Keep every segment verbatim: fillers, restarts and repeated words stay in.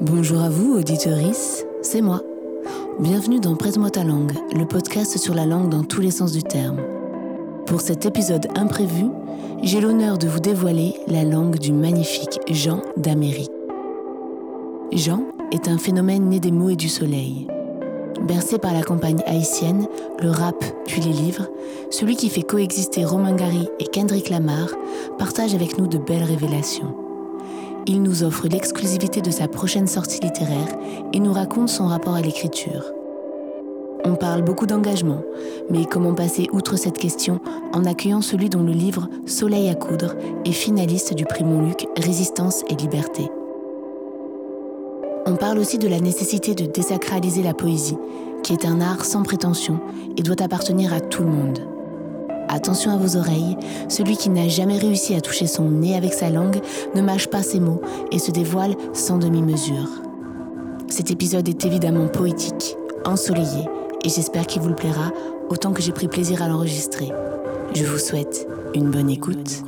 Bonjour à vous, auditorices, c'est moi. Bienvenue dans Presse-moi ta langue, le podcast sur la langue dans tous les sens du terme. Pour cet épisode imprévu, j'ai l'honneur de vous dévoiler la langue du magnifique Jean d'Amérique. Jean est un phénomène né des mots et du soleil. Bercé par la campagne haïtienne, le rap puis les livres, celui qui fait coexister Romain Gary et Kendrick Lamar partage avec nous de belles révélations. Il nous offre l'exclusivité de sa prochaine sortie littéraire et nous raconte son rapport à l'écriture. On parle beaucoup d'engagement, mais comment passer outre cette question en accueillant celui dont le livre « Soleil à coudre » est finaliste du prix Montluc « Résistance et liberté ». On parle aussi de la nécessité de désacraliser la poésie, qui est un art sans prétention et doit appartenir à tout le monde. Attention à vos oreilles, celui qui n'a jamais réussi à toucher son nez avec sa langue ne mâche pas ses mots et se dévoile sans demi-mesure. Cet épisode est évidemment poétique, ensoleillé, et j'espère qu'il vous le plaira autant que j'ai pris plaisir à l'enregistrer. Je vous souhaite une bonne écoute.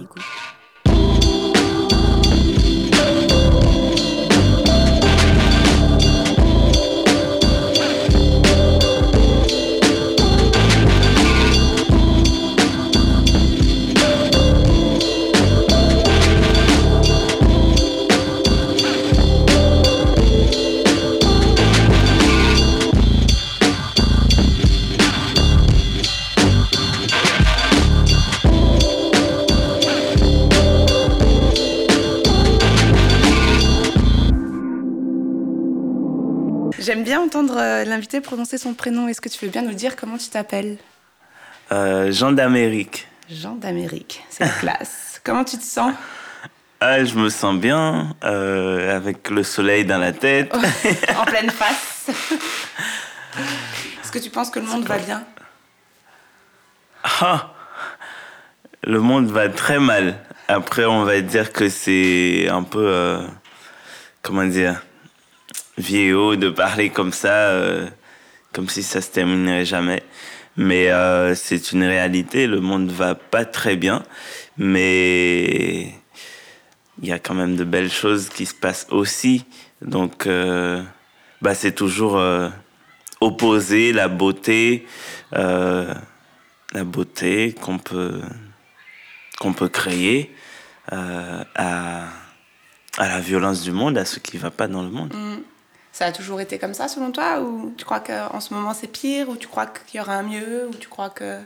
J'aime bien entendre euh, l'invité prononcer son prénom. Est-ce que tu veux bien nous dire comment tu t'appelles ? euh, Jean d'Amérique. Jean d'Amérique, c'est la classe. Comment tu te sens ? ah, Je me sens bien, euh, avec le soleil dans la tête. En pleine face. Est-ce que tu penses que le monde va bien ? ah, Le monde va très mal. Après, on va dire que c'est un peu... Euh, comment dire ? Vieillot de parler comme ça, euh, comme si ça se terminerait jamais. Mais euh, c'est une réalité, le monde va pas très bien, mais il y a quand même de belles choses qui se passent aussi. Donc, euh, bah, c'est toujours euh, opposé, la beauté, euh, la beauté qu'on peut, qu'on peut créer euh, à, à la violence du monde, à ce qui va pas dans le monde. Mm. Ça a toujours été comme ça, selon toi ? Ou tu crois qu'en ce moment, c'est pire ? Ou tu crois qu'il y aura un mieux ? Ou tu crois que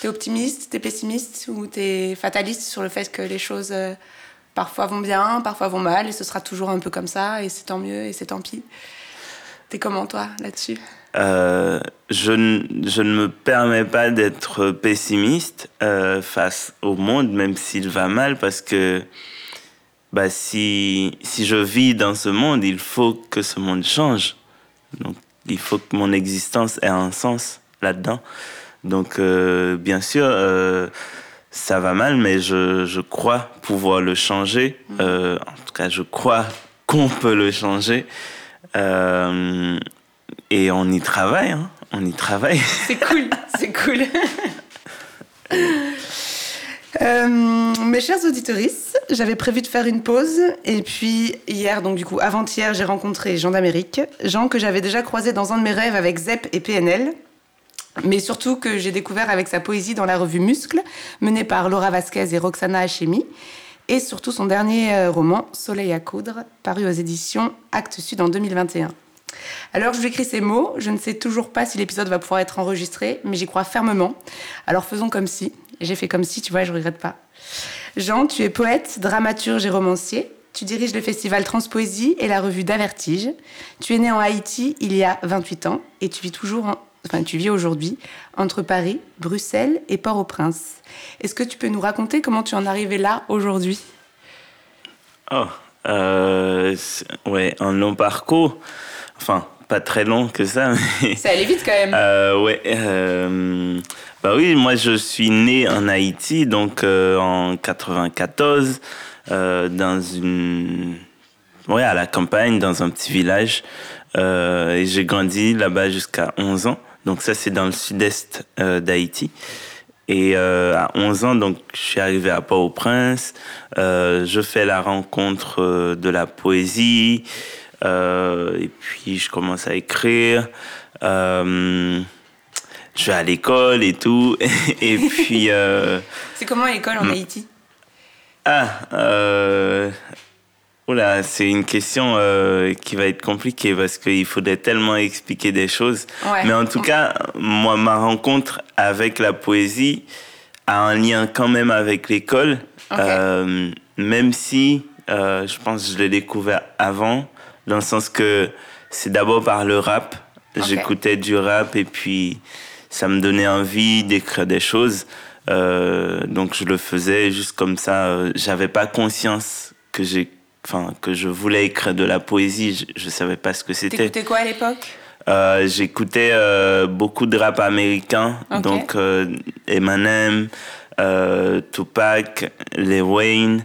t'es optimiste, t'es pessimiste ? Ou t'es fataliste sur le fait que les choses, euh, parfois, vont bien, parfois vont mal, et ce sera toujours un peu comme ça, et c'est tant mieux, et c'est tant pis ? T'es comment, toi, là-dessus ? euh, je, n- je ne me permets pas d'être pessimiste euh, face au monde, même s'il va mal, parce que... Bah, si, si je vis dans ce monde, il faut que ce monde change. Donc, il faut que mon existence ait un sens là-dedans. Donc, euh, bien sûr, euh, ça va mal, mais je, je crois pouvoir le changer. Euh, en tout cas, je crois qu'on peut le changer. Euh, et on y travaille, hein. On y travaille. C'est cool, c'est cool. Euh, mes chers auditorices, j'avais prévu de faire une pause et puis hier, donc du coup avant-hier, j'ai rencontré Jean d'Amérique, Jean que j'avais déjà croisé dans un de mes rêves avec Zep et P N L, mais surtout que j'ai découvert avec sa poésie dans la revue Muscle, menée par Laura Vasquez et Roxana Hachemi, et surtout son dernier roman, Soleil à coudre, paru aux éditions Actes Sud en deux mille vingt et un. Alors, je vous écris ces mots, je ne sais toujours pas si l'épisode va pouvoir être enregistré, mais j'y crois fermement, alors faisons comme si... J'ai fait comme si, tu vois, je regrette pas. Jean, tu es poète, dramaturge et romancier. Tu diriges le festival Transpoésie et la revue Davertige. Tu es né en Haïti il y a vingt-huit ans et tu vis toujours, en... enfin, tu vis aujourd'hui entre Paris, Bruxelles et Port-au-Prince. Est-ce que tu peux nous raconter comment tu en es arrivé là aujourd'hui ? Oh, euh, ouais, un long parcours. Enfin, pas très long que ça. Mais... Ça allait vite quand même. Euh, ouais. Euh... Bah oui, moi je suis né en Haïti, donc euh, en quatre-vingt-quatorze, euh, dans une, ouais, à la campagne, dans un petit village. Euh, et j'ai grandi là-bas jusqu'à onze ans. Donc ça, c'est dans le sud-est euh, d'Haïti. Et euh, à onze ans, donc je suis arrivé à Port-au-Prince. Euh, je fais la rencontre euh, de la poésie. Euh, et puis, je commence à écrire. Euh, je vais à l'école et tout. Et puis... Euh, c'est comment l'école en Haïti ? Ah euh, oula, c'est une question euh, qui va être compliquée parce qu'il faudrait tellement expliquer des choses. Ouais. Mais en tout cas, moi, ma rencontre avec la poésie a un lien quand même avec l'école. Okay. Euh, même si euh, je pense que je l'ai découvert avant, dans le sens que c'est d'abord par le rap. Okay. J'écoutais du rap et puis ça me donnait envie d'écrire des choses. Euh, donc je le faisais juste comme ça. Euh, j'avais pas conscience que j'ai, enfin que je voulais écrire de la poésie. Je, je savais pas ce que c'était. T'écoutais quoi à l'époque ? euh, J'écoutais euh, beaucoup de rap américain, okay. donc euh, Eminem, euh, Tupac, Lil Wayne,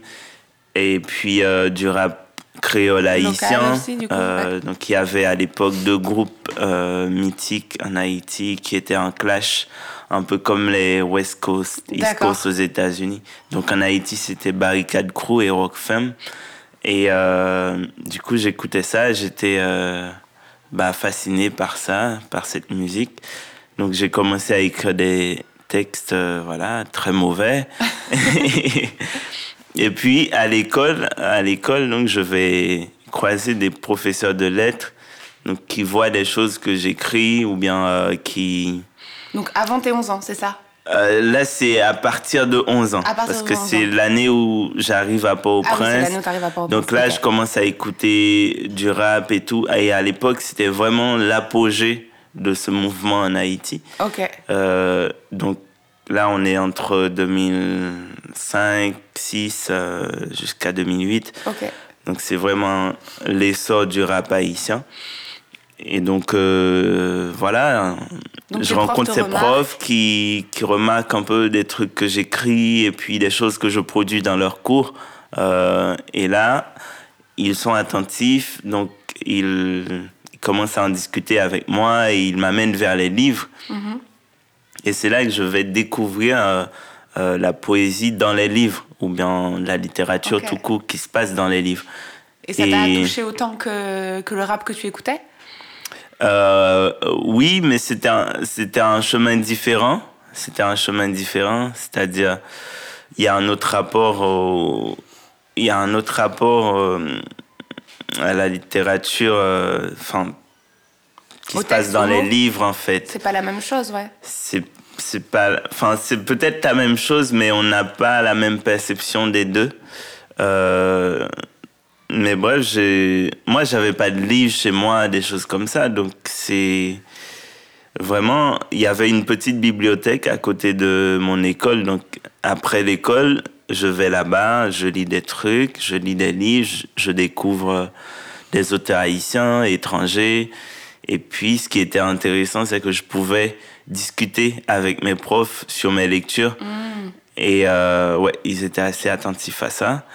et puis euh, du rap créole haïtien. Aussi, du coup, euh, ouais. Donc il y avait à l'époque deux groupes euh, mythiques en Haïti qui étaient en clash. Un peu comme les West Coast, East D'accord. Coast aux États-Unis. Donc en Haïti, c'était Barricade Crew et Rock Femme. Et euh, du coup, j'écoutais ça. J'étais euh, bah, fasciné par ça, par cette musique. Donc j'ai commencé à écrire des textes euh, voilà, très mauvais. Et puis à l'école, à l'école donc, je vais croiser des professeurs de lettres donc, qui voient des choses que j'écris ou bien euh, qui... Donc avant tes onze ans, c'est ça ? euh, Là, c'est à partir de onze ans. Parce que c'est l'année où j'arrive à Port-au-Prince. Ah oui, c'est l'année où t'arrives à Port-au-Prince. Donc là, okay. je commence à écouter du rap et tout. Et à l'époque, c'était vraiment l'apogée de ce mouvement en Haïti. OK. Euh, donc là, on est entre deux mille cinq, deux mille six euh, jusqu'à deux mille huit. OK. Donc c'est vraiment l'essor du rap haïtien. Et donc, euh, voilà, donc je rencontre ces profs qui, qui remarquent un peu des trucs que j'écris et puis des choses que je produis dans leurs cours. Euh, et là, ils sont attentifs, donc ils, ils commencent à en discuter avec moi et ils m'amènent vers les livres. Mm-hmm. Et c'est là que je vais découvrir euh, euh, la poésie dans les livres, ou bien la littérature okay. tout court qui se passe dans les livres. Et ça et... t'a touché autant que, que le rap que tu écoutais ? Euh, oui, mais c'était un, c'était un chemin différent. C'était un chemin différent, c'est-à-dire il y a un autre rapport au, il y a un autre rapport euh, à la littérature, enfin, euh, qui au se passe dans les livres en fait. C'est pas la même chose, ouais. C'est, c'est pas, enfin, c'est peut-être la même chose, mais on n'a pas la même perception des deux. Euh, Mais bref, j'ai... moi, j'avais pas de livre chez moi, des choses comme ça. Donc, c'est... Vraiment, il y avait une petite bibliothèque à côté de mon école. Donc, après l'école, je vais là-bas, je lis des trucs, je lis des livres, je découvre des auteurs haïtiens, étrangers. Et puis, ce qui était intéressant, c'est que je pouvais discuter avec mes profs sur mes lectures. Mmh. Et euh, ouais, ils étaient assez attentifs à ça.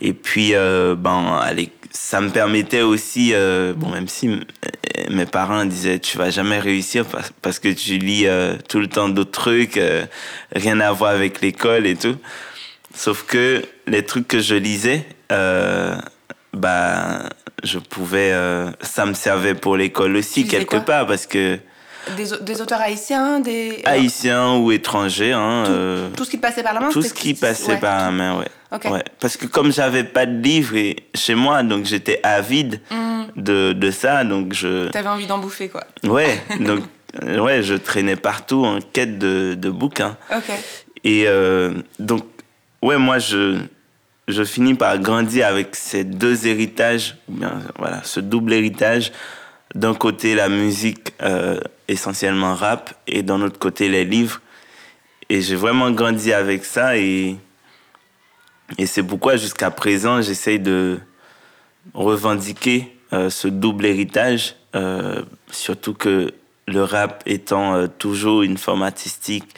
Et puis, euh, ben, allez, ça me permettait aussi, euh, bon, même si m- mes parents disaient « tu vas jamais réussir parce, parce que tu lis euh, tout le temps d'autres trucs, euh, rien à voir avec l'école et tout ». Sauf que les trucs que je lisais, euh, bah, je pouvais, euh, ça me servait pour l'école aussi, quelque part, parce que... Des, des auteurs haïtiens, des... Haïtiens ou étrangers. Hein, tout, euh... tout ce qui passait par la main. Tout ce qui passait ouais. par la main, ouais. Okay. ouais. Parce que comme j'avais pas de livre chez moi, donc j'étais avide mmh. de, de ça, donc je... T'avais envie d'en bouffer, quoi. Ouais, donc ouais, je traînais partout en quête de, de bouquins. Ok. Et euh, donc, ouais, moi, je, je finis par grandir avec ces deux héritages, bien, voilà, ce double héritage. D'un côté, la musique... Euh, essentiellement rap, et d'un autre côté, les livres. Et j'ai vraiment grandi avec ça, et, et c'est pourquoi, jusqu'à présent, j'essaye de revendiquer euh, ce double héritage, euh, surtout que le rap étant euh, toujours une forme artistique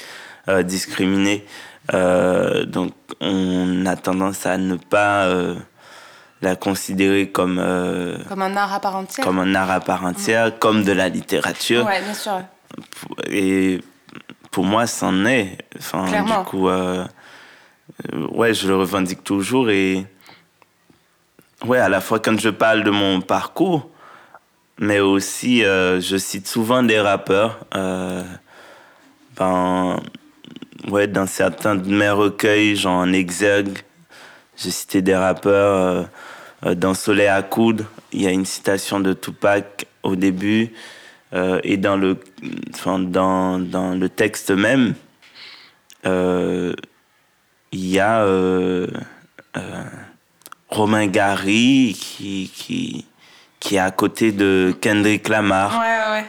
euh, discriminée, euh, donc on a tendance à ne pas euh, la considérer comme... Euh, comme un art à part entière. Comme un art à part entière, mmh. comme de la littérature. Ouais, bien sûr. Et pour moi, c'en est. Enfin, clairement. Du coup, euh, ouais, je le revendique toujours et ouais, à la fois quand je parle de mon parcours, mais aussi euh, je cite souvent des rappeurs. Euh, ben, ouais, dans certains de mes recueils, j'en exergue. J'ai cité des rappeurs euh, dans Soleil à coudre. Il y a une citation de Tupac au début euh, et dans le, enfin, dans, dans le texte même, euh, il y a euh, euh, Romain Gary qui, qui, qui est à côté de Kendrick Lamar. Ouais, ouais.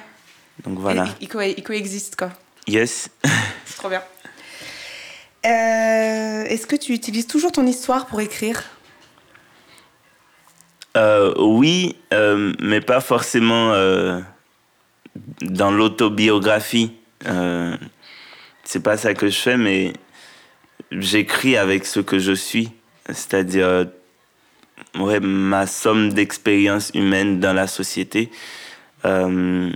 Donc voilà. Ils co- il coexistent, quoi. Yes. C'est trop bien. Euh, est-ce que tu utilises toujours ton histoire pour écrire ? Euh, oui, euh, mais pas forcément euh, dans l'autobiographie. Euh, c'est pas ça que je fais, mais j'écris avec ce que je suis. C'est-à-dire euh, ouais, ma somme d'expériences humaines dans la société. Euh,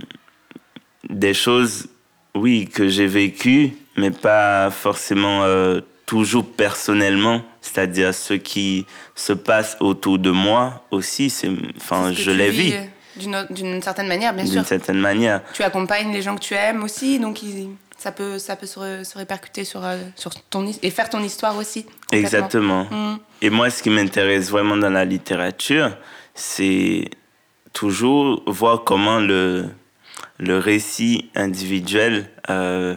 des choses, oui, que j'ai vécues, mais pas forcément euh, toujours personnellement. C'est-à-dire ce qui se passe autour de moi aussi, c'est, enfin, c'est ce je les vis. D'une, d'une certaine manière, bien d'une sûr. D'une certaine manière. Tu accompagnes les gens que tu aimes aussi, donc il, ça peut, ça peut se, ré, se répercuter sur, sur ton... et faire ton histoire aussi. Exactement. Mmh. Et moi, ce qui m'intéresse vraiment dans la littérature, c'est toujours voir comment le, le récit individuel euh,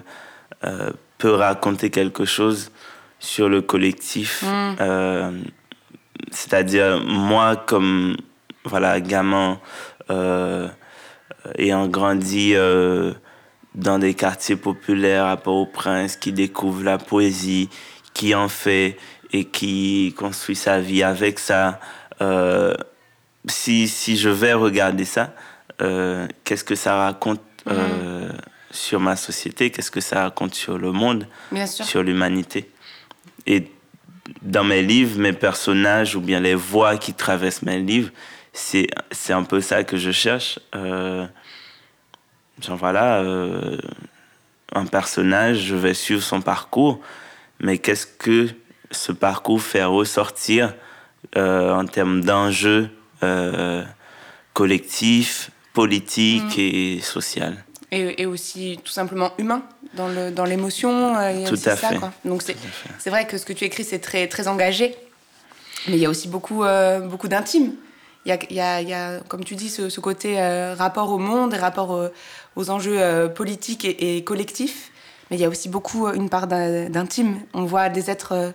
euh, peut raconter quelque chose sur le collectif, mm. euh, c'est-à-dire moi comme voilà gamin euh, ayant grandi euh, dans des quartiers populaires à Port-au-Prince, qui découvre la poésie, qui en fait et qui construit sa vie avec ça, euh, si, si je vais regarder ça, euh, qu'est-ce que ça raconte mm. euh, sur ma société, qu'est-ce que ça raconte sur le monde, bien sûr, sur l'humanité. Et dans mes livres, mes personnages ou bien les voix qui traversent mes livres, c'est, c'est un peu ça que je cherche. Euh, genre voilà, euh, un personnage, je vais suivre son parcours, mais qu'est-ce que ce parcours fait ressortir euh, en termes d'enjeux euh, collectifs, politiques mmh. et social. Et, et aussi tout simplement humain, dans, le, dans l'émotion, euh, il y a tout aussi à ça, fait. Quoi. Donc c'est, c'est vrai que ce que tu écris, c'est très, très engagé, mais il y a aussi beaucoup, euh, beaucoup d'intime. Il y a, il y a, il y a, comme tu dis, ce, ce côté euh, rapport au monde, rapport euh, aux enjeux euh, politiques et, et collectifs, mais il y a aussi beaucoup une part d'intime. On voit des êtres euh,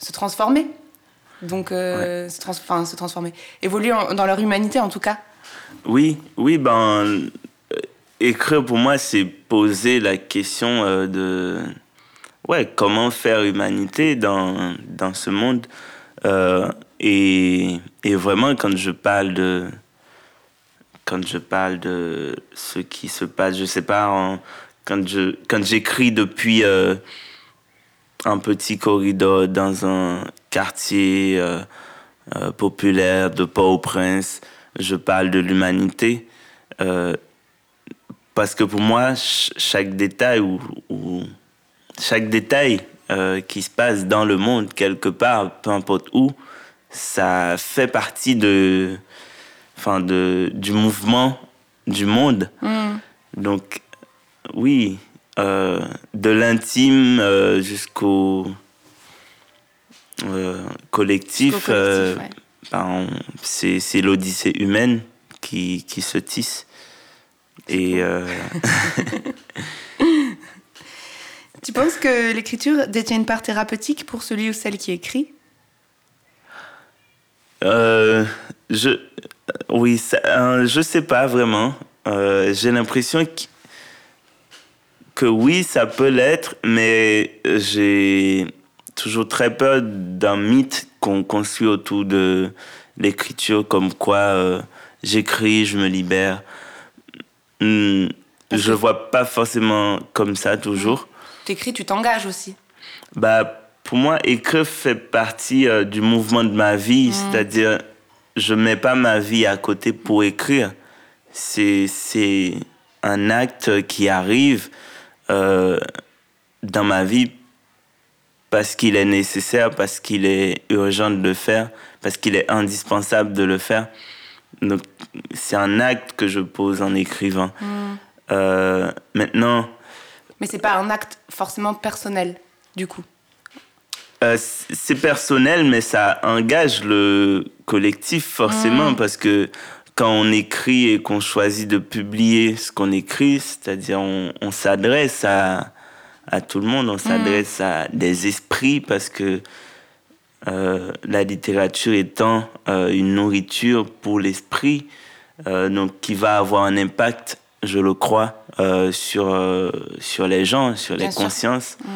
se transformer, donc euh, ouais. se, trans- enfin, se transformer, évoluer en, dans leur humanité en tout cas. Oui, oui, ben... Écrire, pour moi, c'est poser la question euh, de... Ouais, comment faire humanité dans, dans ce monde euh, et, et vraiment, quand je parle de... Quand je parle de ce qui se passe, je sais pas, en, quand, je, quand j'écris depuis euh, un petit corridor dans un quartier euh, euh, populaire de Port-au-Prince, je parle de l'humanité. Euh, Parce que pour moi, chaque détail, ou, ou chaque détail euh, qui se passe dans le monde, quelque part, peu importe où, ça fait partie de, enfin de, du mouvement du monde. Mm. Donc, oui, euh, de l'intime euh, jusqu'au euh, collectif, jusqu'au collectif euh, ouais. ben, c'est, c'est l'odyssée humaine qui, qui se tisse. Et euh... Tu penses que l'écriture détient une part thérapeutique pour celui ou celle qui écrit ? euh, je... Oui, ça, euh, je sais pas vraiment. Euh, j'ai l'impression que... que oui, ça peut l'être, mais j'ai toujours très peur d'un mythe qu'on construit autour de l'écriture, comme quoi euh, j'écris, je me libère. Mmh, je vois pas forcément comme ça toujours. T'écris, tu t'engages aussi. Bah, pour moi, écrire fait partie euh, du mouvement de ma vie. Mmh. C'est-à-dire, je mets pas ma vie à côté pour écrire. C'est, c'est un acte qui arrive euh, dans ma vie parce qu'il est nécessaire, parce qu'il est urgent de le faire, parce qu'il est indispensable de le faire. Donc, c'est un acte que je pose en écrivant. Mmh. Euh, maintenant... Mais c'est pas un acte forcément personnel, du coup. Euh, c'est personnel, mais ça engage le collectif, forcément, mmh. parce que quand on écrit et qu'on choisit de publier ce qu'on écrit, c'est-à-dire on, on s'adresse à, à tout le monde, on mmh. s'adresse à des esprits, parce que euh, la littérature étant euh, une nourriture pour l'esprit, euh, donc qui va avoir un impact, je le crois, euh, sur, euh, sur les gens, sur Bien les sûr. consciences. Mmh.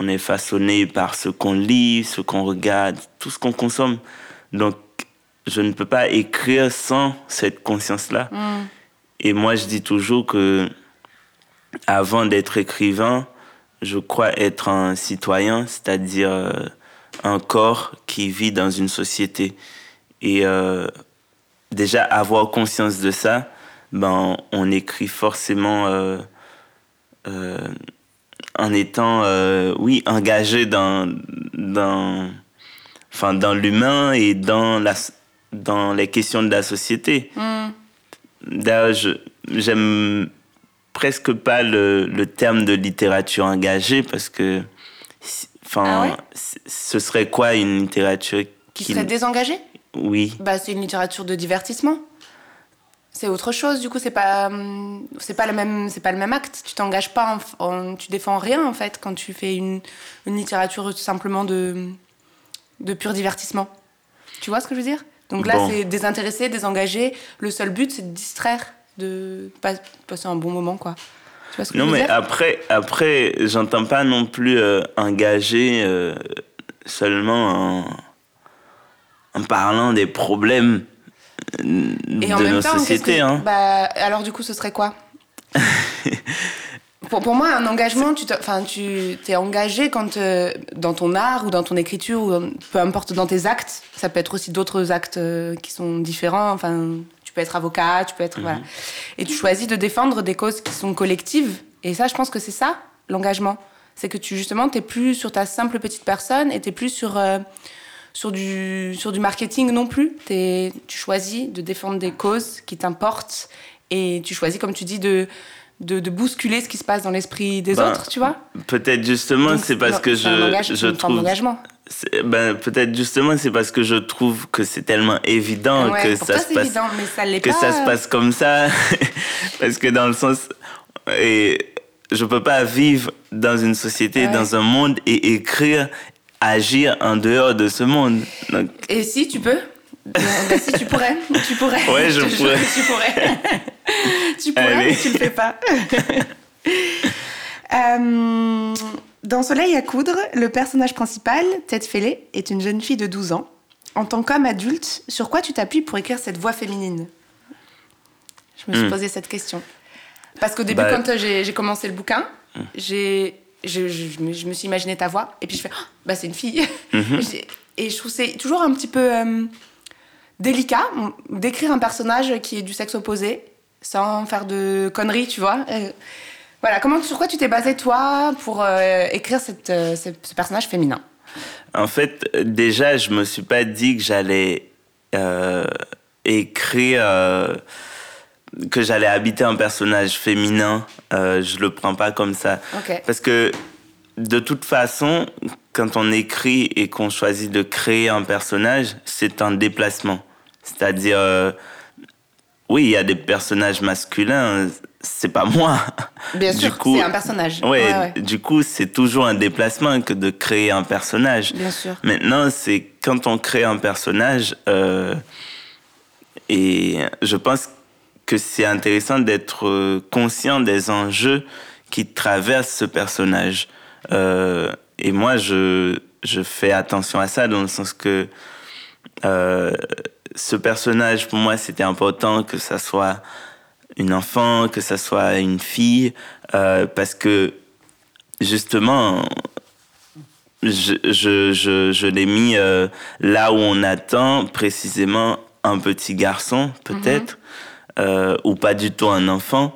On est façonné par ce qu'on lit, ce qu'on regarde, tout ce qu'on consomme. Donc, je ne peux pas écrire sans cette conscience-là. Mm. Et moi, je dis toujours que, avant d'être écrivain, je crois être un citoyen, c'est-à-dire un corps qui vit dans une société. Et euh, déjà, avoir conscience de ça, ben, on écrit forcément... Euh, euh, en étant, euh, oui, engagé dans, dans, enfin, dans l'humain et dans, la, dans les questions de la société. Mm. D'ailleurs, je, j'aime presque pas le, le terme de littérature engagée parce que, enfin, ah ouais? ce serait quoi une littérature qui, qui serait désengagée? Oui. Bah, c'est une littérature de divertissement. C'est autre chose, du coup, c'est pas, c'est pas le même, c'est pas le même acte. Tu t'engages pas, en, en, tu défends rien, en fait, quand tu fais une, une littérature simplement de, de pur divertissement. Tu vois ce que je veux dire? Donc là, bon. c'est désintéressé, désengagé. Le seul but, c'est de distraire, de pas, passer un bon moment, quoi. Tu vois ce que non, je veux dire? Non, mais après, après, j'entends pas non plus euh, engagé euh, seulement en, en parlant des problèmes. Et de en même nos temps, sociétés, que, hein. Bah, alors du coup, ce serait quoi? pour, pour moi, un engagement, tu, tu t'es engagé quand euh, dans ton art ou dans ton écriture ou dans, peu importe dans tes actes. Ça peut être aussi d'autres actes euh, qui sont différents. Enfin, tu peux être avocat, tu peux être mm-hmm. voilà. Et tu choisis de défendre des causes qui sont collectives. Et ça, je pense que c'est ça l'engagement. C'est que tu justement, t'es plus sur ta simple petite personne et t'es plus sur euh, Sur du, sur du marketing non plus. T'es, tu choisis de défendre des causes qui t'importent et tu choisis, comme tu dis, de, de, de bousculer ce qui se passe dans l'esprit des ben, autres, tu vois. Peut-être justement, donc, c'est parce non, que c'est je, engage, je trouve... C'est, ben, peut-être justement, c'est parce que je trouve que c'est tellement évident ouais, que, ça toi, se passe, évident, mais ça l'est que pas... ça se passe comme ça. Parce que dans le sens... Et je peux pas vivre dans une société, ouais. dans un monde et écrire... agir en dehors de ce monde. Donc... Et si tu peux ben, ben, si tu pourrais, tu pourrais. Ouais, je, je pourrais. Tu pourrais. tu pourrais, mais tu le fais pas. euh, dans Soleil à coudre, le personnage principal, Tête Fêlée, est une jeune fille de douze ans. En tant qu'homme adulte, sur quoi tu t'appuies pour écrire cette voix féminine? Je me suis mmh. posé cette question. Parce qu'au début, bah... quand j'ai, j'ai commencé le bouquin, mmh. j'ai... Je, je, je, me, je me suis imaginé ta voix et puis je fais oh, bah c'est une fille mm-hmm. et je trouve c'est toujours un petit peu euh, délicat d'écrire un personnage qui est du sexe opposé sans faire de conneries, tu vois. Euh, voilà, comment, sur quoi tu t'es basé toi pour euh, écrire cette, euh, ce, ce personnage féminin? En fait, déjà je me suis pas dit que j'allais euh, écrire euh, que j'allais habiter un personnage féminin, euh, je le prends pas comme ça. Okay. Parce que, de toute façon, quand on écrit et qu'on choisit de créer un personnage, c'est un déplacement. C'est-à-dire, euh, oui, il y a des personnages masculins, c'est pas moi. Bien du sûr, coup, c'est un personnage. Oui, ouais, ouais. Du coup, c'est toujours un déplacement que de créer un personnage. Bien sûr. Maintenant, c'est quand on crée un personnage, euh, et je pense que c'est intéressant d'être conscient des enjeux qui traversent ce personnage. Euh, et moi, je, je fais attention à ça, dans le sens que euh, ce personnage, pour moi, c'était important que ça soit une enfant, que ça soit une fille, euh, parce que, justement, je, je, je, je l'ai mis euh, là où on attend, précisément un petit garçon, peut-être, mm-hmm. Euh, ou pas du tout un enfant.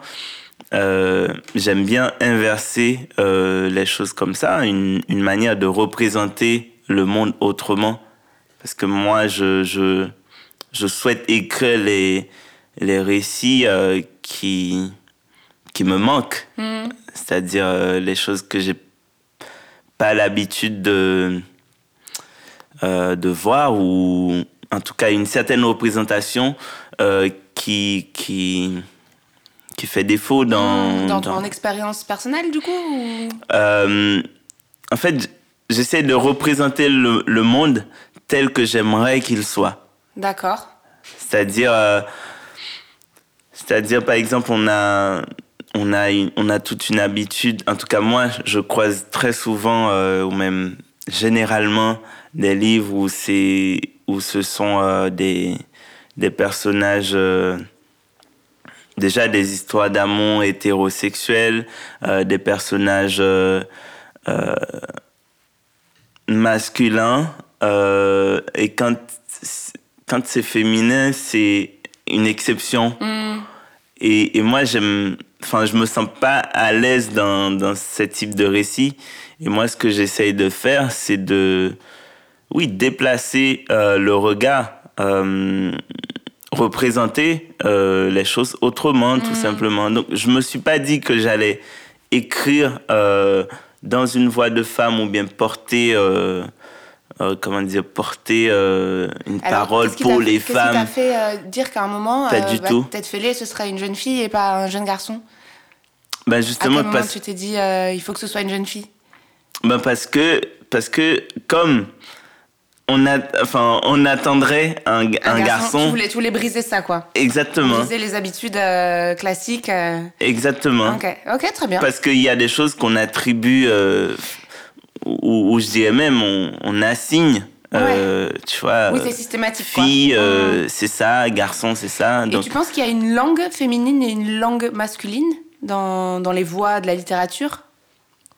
euh, j'aime bien inverser euh, les choses comme ça, une, une manière de représenter le monde autrement. Parce que moi, je, je, je souhaite écrire les, les récits euh, qui, qui me manquent. Mmh. C'est-à-dire euh, les choses que j'ai pas l'habitude de, euh, de voir, ou en tout cas une certaine représentation euh, qui... qui qui fait défaut dans... Dans ton dans... expérience personnelle, du coup ou... euh, En fait, j'essaie de représenter le, le monde tel que j'aimerais qu'il soit. D'accord. C'est-à-dire, euh, c'est-à-dire par exemple, on a, on, a une, on a toute une habitude, en tout cas moi, je croise très souvent, euh, ou même généralement, des livres où, c'est, où ce sont euh, des, des personnages... Euh, Déjà, des histoires d'amour hétérosexuelles, euh, des personnages euh, euh, masculins. Euh, et quand, quand c'est féminin, c'est une exception. Mm. Et, et moi, j'aime, enfin, je me sens pas à l'aise dans, dans ce type de récit. Et moi, ce que j'essaye de faire, c'est de oui, déplacer euh, le regard... Euh, représenter euh, les choses autrement, mmh. tout simplement. Donc, je me suis pas dit que j'allais écrire euh, dans une voix de femme ou bien porter, euh, euh, comment dire, porter euh, une Alors, parole pour les fait, femmes. Qu'est-ce qui t'a fait euh, dire qu'à un moment, euh, bah, peut-être fêlée, ce serait une jeune fille et pas un jeune garçon? Ben justement, à quel moment tu t'es dit, euh, il faut que ce soit une jeune fille? Ben parce que, parce que comme... On, a, enfin, on attendrait un, un, un garçon. garçon. Tu voulais, tu voulais briser ça, quoi. Exactement. Briser les habitudes euh, classiques. Euh... Exactement. Ok, ok, très bien. Parce qu'il y a des choses qu'on attribue, euh, ou, ou je dirais même, on, on assigne, ouais. euh, tu vois. Oui, c'est systématique, fille, quoi. Euh, hum. c'est ça, garçon, c'est ça. Donc... Et tu penses qu'il y a une langue féminine et une langue masculine dans, dans les voix de la littérature?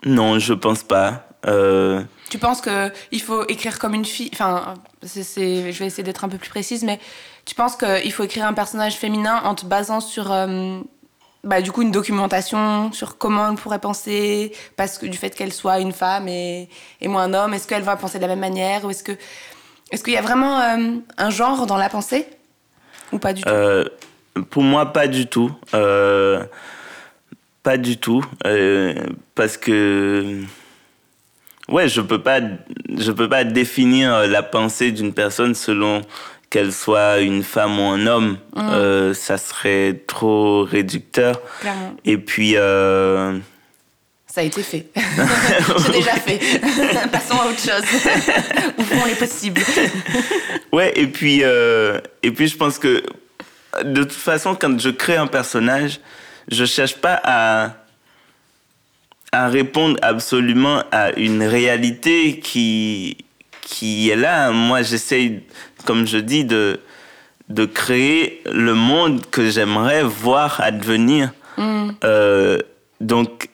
Non, je pense pas. Euh... Tu penses qu'il faut écrire comme une fille... Enfin, c'est, c'est... je vais essayer d'être un peu plus précise, mais tu penses qu'il faut écrire un personnage féminin en te basant sur, euh, bah, du coup, une documentation sur comment elle pourrait penser, parce que du fait qu'elle soit une femme et, et moi un homme, est-ce qu'elle va penser de la même manière, ou est-ce que est-ce qu'il y a vraiment euh, un genre dans la pensée, ou pas du tout? euh, Pour moi, pas du tout. Euh... Pas du tout, euh, parce que... Ouais, je peux pas, je peux pas définir la pensée d'une personne selon qu'elle soit une femme ou un homme. Mmh. Euh, ça serait trop réducteur. Clairement. Et puis. Euh... Ça a été fait. C'est déjà fait. Passons à autre chose. Ouvrons les possibles. Ouais, et puis, euh... et puis, je pense que de toute façon, quand je crée un personnage, je cherche pas à. à répondre absolument à une réalité qui, qui est là. Moi, j'essaye, comme je dis, de, de créer le monde que j'aimerais voir advenir. Mm. Euh, donc,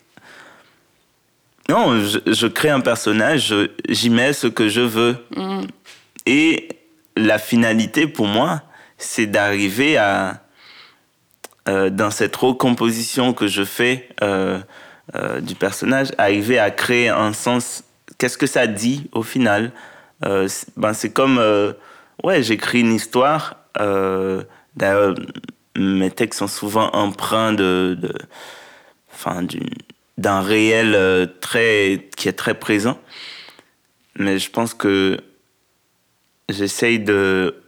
non, je, je crée un personnage, je, j'y mets ce que je veux. Mm. Et la finalité, pour moi, c'est d'arriver à... Euh, dans cette recomposition que je fais... Euh, Euh, du personnage, arriver à créer un sens. Qu'est-ce que ça dit au final? euh, c'est, ben c'est comme euh, ouais, j'écris une histoire. Euh, d'ailleurs, mes textes sont souvent empreints de, de enfin, d'une, d'un réel euh, très qui est très présent. Mais je pense que j'essaye de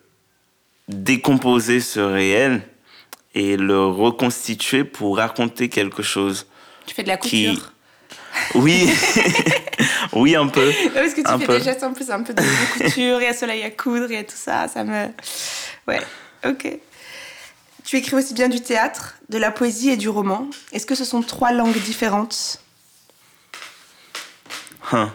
décomposer ce réel et le reconstituer pour raconter quelque chose. Tu fais de la couture qui... Oui, oui, un peu. Parce que tu un fais peu. Des gestes en plus, un peu de, de couture, il y a Soleil à coudre, il y a tout ça, ça me... Ouais, ok. Tu écris aussi bien du théâtre, de la poésie et du roman. Est-ce que ce sont trois langues différentes? hein.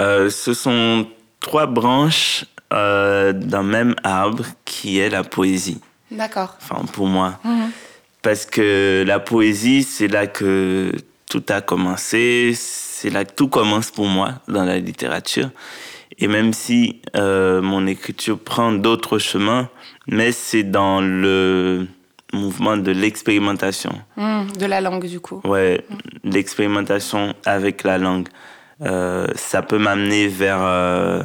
euh, Ce sont trois branches euh, d'un même arbre qui est la poésie. D'accord. Enfin, pour moi. Mmh. Parce que la poésie, c'est là que tout a commencé, c'est là que tout commence pour moi dans la littérature. Et même si euh, mon écriture prend d'autres chemins, mais c'est dans le mouvement de l'expérimentation. Mmh, de la langue, du coup. Ouais, mmh. L'expérimentation avec la langue. Euh, ça peut m'amener vers euh,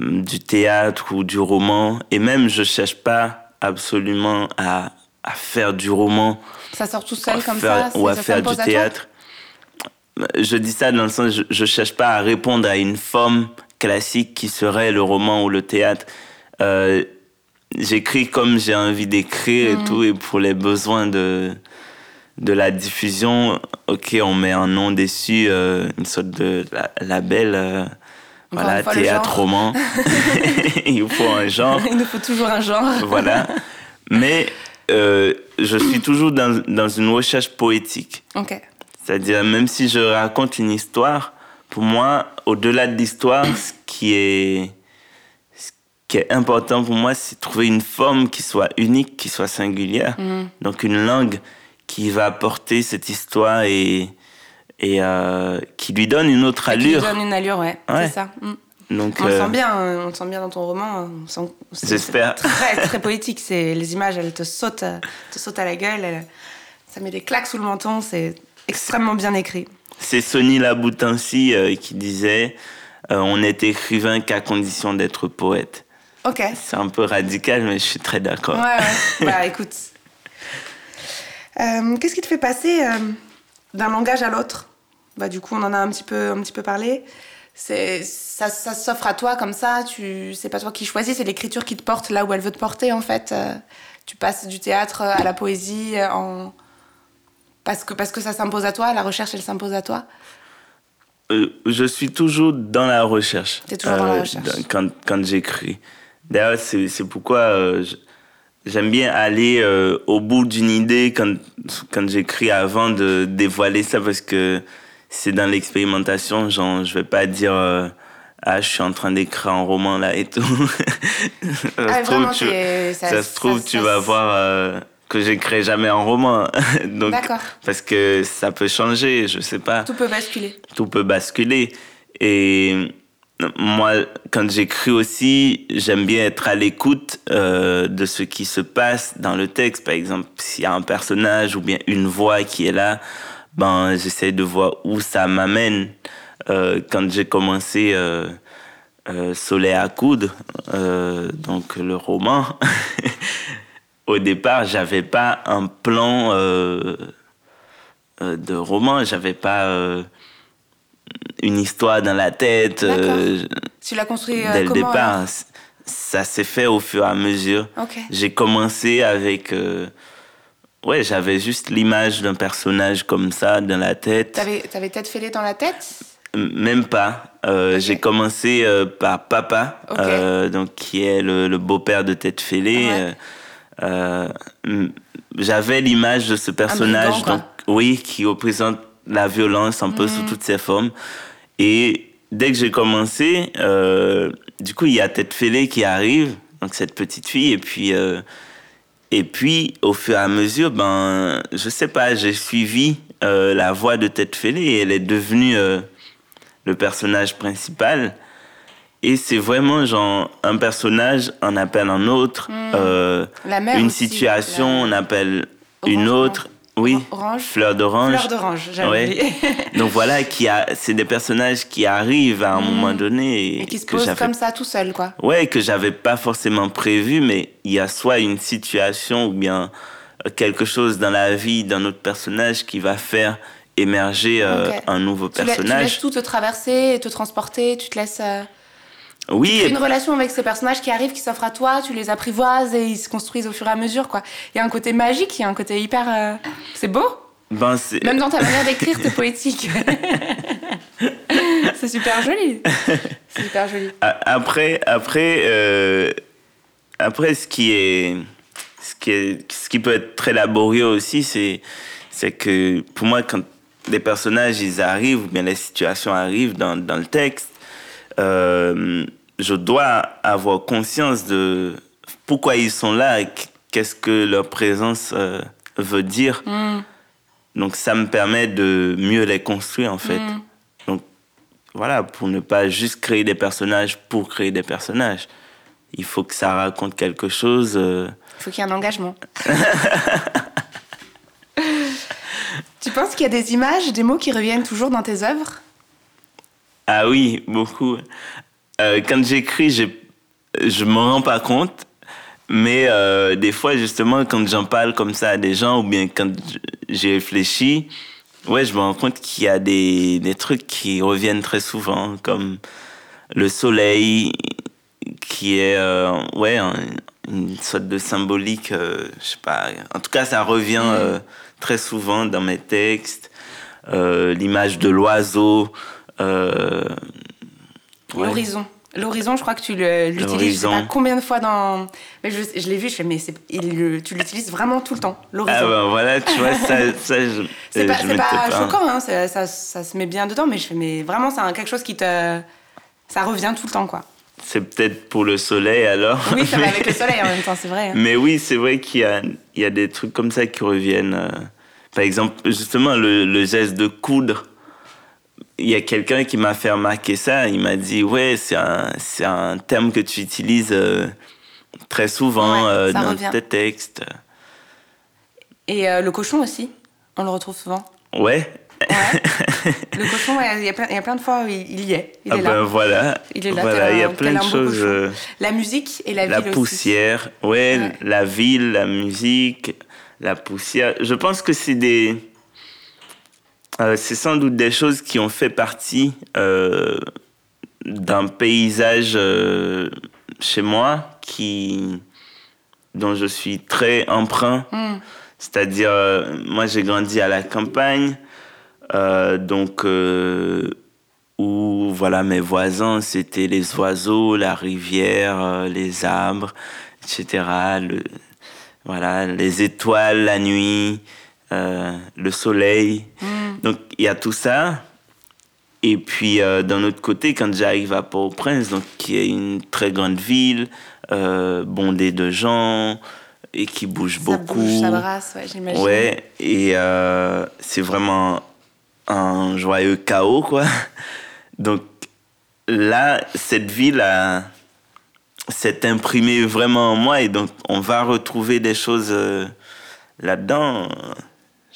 du théâtre ou du roman. Et même, je ne cherche pas absolument à, à faire du roman. Ça sort tout seul comme faire, ça Ou à faire du théâtre. Je dis ça dans le sens, je ne cherche pas à répondre à une forme classique qui serait le roman ou le théâtre. Euh, j'écris comme j'ai envie d'écrire mmh. et tout, et pour les besoins de, de la diffusion, ok, on met un nom dessus, euh, une sorte de la, label, euh, voilà, théâtre, roman. Il faut un genre. Il nous faut toujours un genre. Voilà. Mais euh, je suis toujours dans, dans une recherche poétique. Ok. C'est-à-dire, même si je raconte une histoire, pour moi, au-delà de l'histoire, ce qui est, ce qui est important pour moi, c'est trouver une forme qui soit unique, qui soit singulière. Mm. Donc, une langue qui va porter cette histoire et, et euh, qui lui donne une autre allure. Et qui lui donne une allure, ouais. ouais. C'est ça. Mm. Donc, on, euh... le sent bien, on le sent bien dans ton roman. On sent, c'est, j'espère. C'est très, très poétique. C'est, les images, elles te sautent, te sautent à la gueule. Elles, ça met des claques sous le menton. C'est... extrêmement bien écrit. C'est Sony Labou Tansi euh, qui disait euh, « On n'est écrivain qu'à condition d'être poète ». Ok. C'est un peu radical, mais je suis très d'accord. Ouais, ouais. Bah, écoute. Euh, qu'est-ce qui te fait passer euh, d'un langage à l'autre ? Bah, du coup, on en a un petit peu, un petit peu parlé. C'est, ça, ça s'offre à toi comme ça. Tu, c'est pas toi qui choisis, c'est l'écriture qui te porte là où elle veut te porter, en fait. Euh, tu passes du théâtre à la poésie en... Parce que, parce que ça s'impose à toi, la recherche, elle s'impose à toi euh, Je suis toujours dans la recherche. T'es toujours euh, dans la recherche. Quand, quand j'écris. D'ailleurs, c'est, c'est pourquoi euh, j'aime bien aller euh, au bout d'une idée quand, quand j'écris avant de dévoiler ça, parce que c'est dans l'expérimentation. Genre, je ne vais pas dire euh, « Ah, je suis en train d'écrire un roman là et tout ». Ah, vraiment, tu, ça, ça se trouve, ça, tu ça, vas ça, voir... Euh, que j'écrirai jamais en roman. Donc, d'accord. Parce que ça peut changer, je sais pas. Tout peut basculer. Tout peut basculer. Et moi, quand j'écris aussi, j'aime bien être à l'écoute euh, de ce qui se passe dans le texte. Par exemple, s'il y a un personnage ou bien une voix qui est là, ben, j'essaie de voir où ça m'amène. Euh, quand j'ai commencé euh, euh, Soleil à coudre, euh, donc le roman... Au départ, j'avais pas un plan euh, euh, de roman, j'avais pas euh, une histoire dans la tête. Euh, tu l'as construit dès le départ. Ça s'est fait au fur et à mesure. Okay. J'ai commencé avec, euh, ouais, j'avais juste l'image d'un personnage comme ça dans la tête. T'avais, t'avais tête fêlée dans la tête ? Même pas. Euh, okay. J'ai commencé euh, par papa, okay. euh, donc qui est le, le beau-père de tête fêlée. Ah ouais. euh, Euh, j'avais l'image de ce personnage brigand, donc, oui, qui représente la violence un mmh. peu sous toutes ses formes. Et dès que j'ai commencé, euh, du coup, il y a Tête Fêlée qui arrive, donc cette petite fille. Et puis, euh, et puis au fur et à mesure, ben, je sais pas, j'ai suivi euh, la voix de Tête Fêlée et elle est devenue euh, le personnage principal. Et c'est vraiment genre un personnage, on appelle un autre, mmh. euh, une aussi, situation, la... on appelle orange, une autre, orange. oui, orange. Fleur d'orange. Fleur d'orange, j'avais ouais. oublié. Donc voilà, qui a, c'est des personnages qui arrivent à un mmh. moment donné. Et, et qui se posent comme ça tout seul, quoi. Ouais, que j'avais pas forcément prévu, mais il y a soit une situation ou bien quelque chose dans la vie d'un autre personnage qui va faire émerger euh, okay. un nouveau tu personnage. La, tu laisses tout te traverser et te transporter, tu te laisses... Euh... Oui, tu crées une relation avec ces personnages qui arrivent, qui s'offrent à toi, tu les apprivoises et ils se construisent au fur et à mesure, quoi. Il y a un côté magique, il y a un côté hyper... Euh... C'est beau ben, c'est... Même dans ta manière d'écrire, c'est poétique. C'est super joli. C'est super joli. Après, après, euh... après ce, qui est... ce, qui est... ce qui peut être très laborieux aussi, c'est, c'est que pour moi, quand les personnages ils arrivent, ou bien les situations arrivent dans, dans le texte, Euh, je dois avoir conscience de pourquoi ils sont là, qu'est-ce que leur présence euh, veut dire. Mm. Donc, ça me permet de mieux les construire, en fait. Mm. Donc, voilà, pour ne pas juste créer des personnages pour créer des personnages. Il faut que ça raconte quelque chose. Euh, Faut qu'il y ait un engagement. Tu penses qu'il y a des images, des mots qui reviennent toujours dans tes œuvres? Ah oui, beaucoup. Euh, quand j'écris, je je m'en rends pas compte, mais euh, des fois justement quand j'en parle comme ça à des gens ou bien quand j'y réfléchis, ouais, je me rends compte qu'il y a des des trucs qui reviennent très souvent, comme le soleil qui est euh, ouais une sorte de symbolique, euh, je sais pas. En tout cas, ça revient euh, très souvent dans mes textes. Euh, l'image de l'oiseau. Euh, ouais. L'horizon. L'horizon, je crois que tu le, l'utilises je sais pas combien de fois dans... Mais je, je l'ai vu, je fais, mais c'est, il le, tu l'utilises vraiment tout le temps, l'horizon. Ah ben voilà, tu vois, ça, ça je C'est pas, je c'est pas choquant, hein, ça, ça, ça se met bien dedans, mais je fais, mais vraiment, c'est quelque chose qui te... Ça revient tout le temps, quoi. C'est peut-être pour le soleil, alors. Oui, ça mais... va avec le soleil en même temps, c'est vrai. Hein. Mais oui, c'est vrai qu'il y a, il y a des trucs comme ça qui reviennent. Par exemple, justement, le, le geste de coudre. Il y a quelqu'un qui m'a fait remarquer ça. Il m'a dit, ouais, c'est un, c'est un terme que tu utilises euh, très souvent ouais, euh, dans revient. tes textes. Et euh, le cochon aussi, on le retrouve souvent. Ouais. ouais. Le cochon, ouais, il, y a plein, il y a plein de fois où il, il y est. Il ah est ben là. voilà. Il est là. Voilà, il y a plein de choses. Euh, la musique et la, la ville. La poussière, aussi. Ouais, ouais. La ville, la musique, la poussière. Je pense que c'est des... Euh, c'est sans doute des choses qui ont fait partie euh, d'un paysage euh, chez moi qui, dont je suis très emprunt. Mm. C'est-à-dire, euh, moi, j'ai grandi à la campagne, euh, donc euh, où voilà, mes voisins, c'était les oiseaux, la rivière, euh, les arbres, et cetera. Le, voilà, les étoiles, la nuit... Euh, le soleil. Mm. Donc, il y a tout ça. Et puis, euh, d'un autre côté, quand j'arrive à Port-au-Prince, donc, qui est une très grande ville, euh, bondée de gens, et qui bouge ça beaucoup. Bouge, ça brasse, ouais, j'imagine. Ouais, et euh, c'est vraiment un joyeux chaos, quoi. Donc, là, cette ville a, s'est imprimée vraiment en moi, et donc, on va retrouver des choses euh, là-dedans.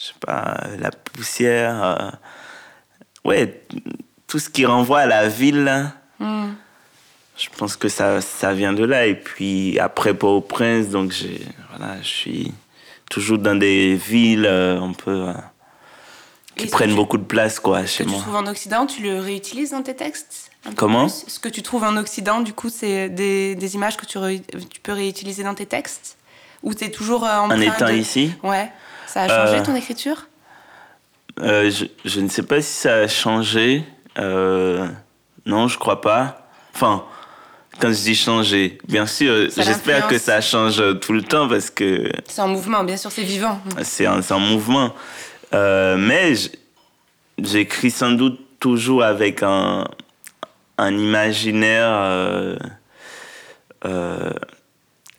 Je sais pas, la poussière, euh, ouais, tout ce qui renvoie à la ville, mm. je pense que ça, ça vient de là. Et puis après Port-au-Prince, donc j'ai, voilà, je suis toujours dans des villes euh, un peu euh, qui Et prennent tu, beaucoup de place, quoi, chez moi. Ce que tu trouves en Occident, tu le réutilises dans tes textes? Comment? Ce que tu trouves en Occident, du coup, c'est des, des images que tu, ré, tu peux réutiliser dans tes textes? Ou t'es toujours euh, en En étant de... ici? Ouais. Ça a changé euh, ton écriture? euh, je, je ne sais pas si ça a changé. Euh, non, je crois pas. Enfin, quand je dis changer, bien sûr, ça j'espère que ça change tout le temps parce que... C'est en mouvement, bien sûr, c'est vivant. C'est en, c'est en mouvement. Euh, mais j'écris sans doute toujours avec un, un imaginaire euh, euh,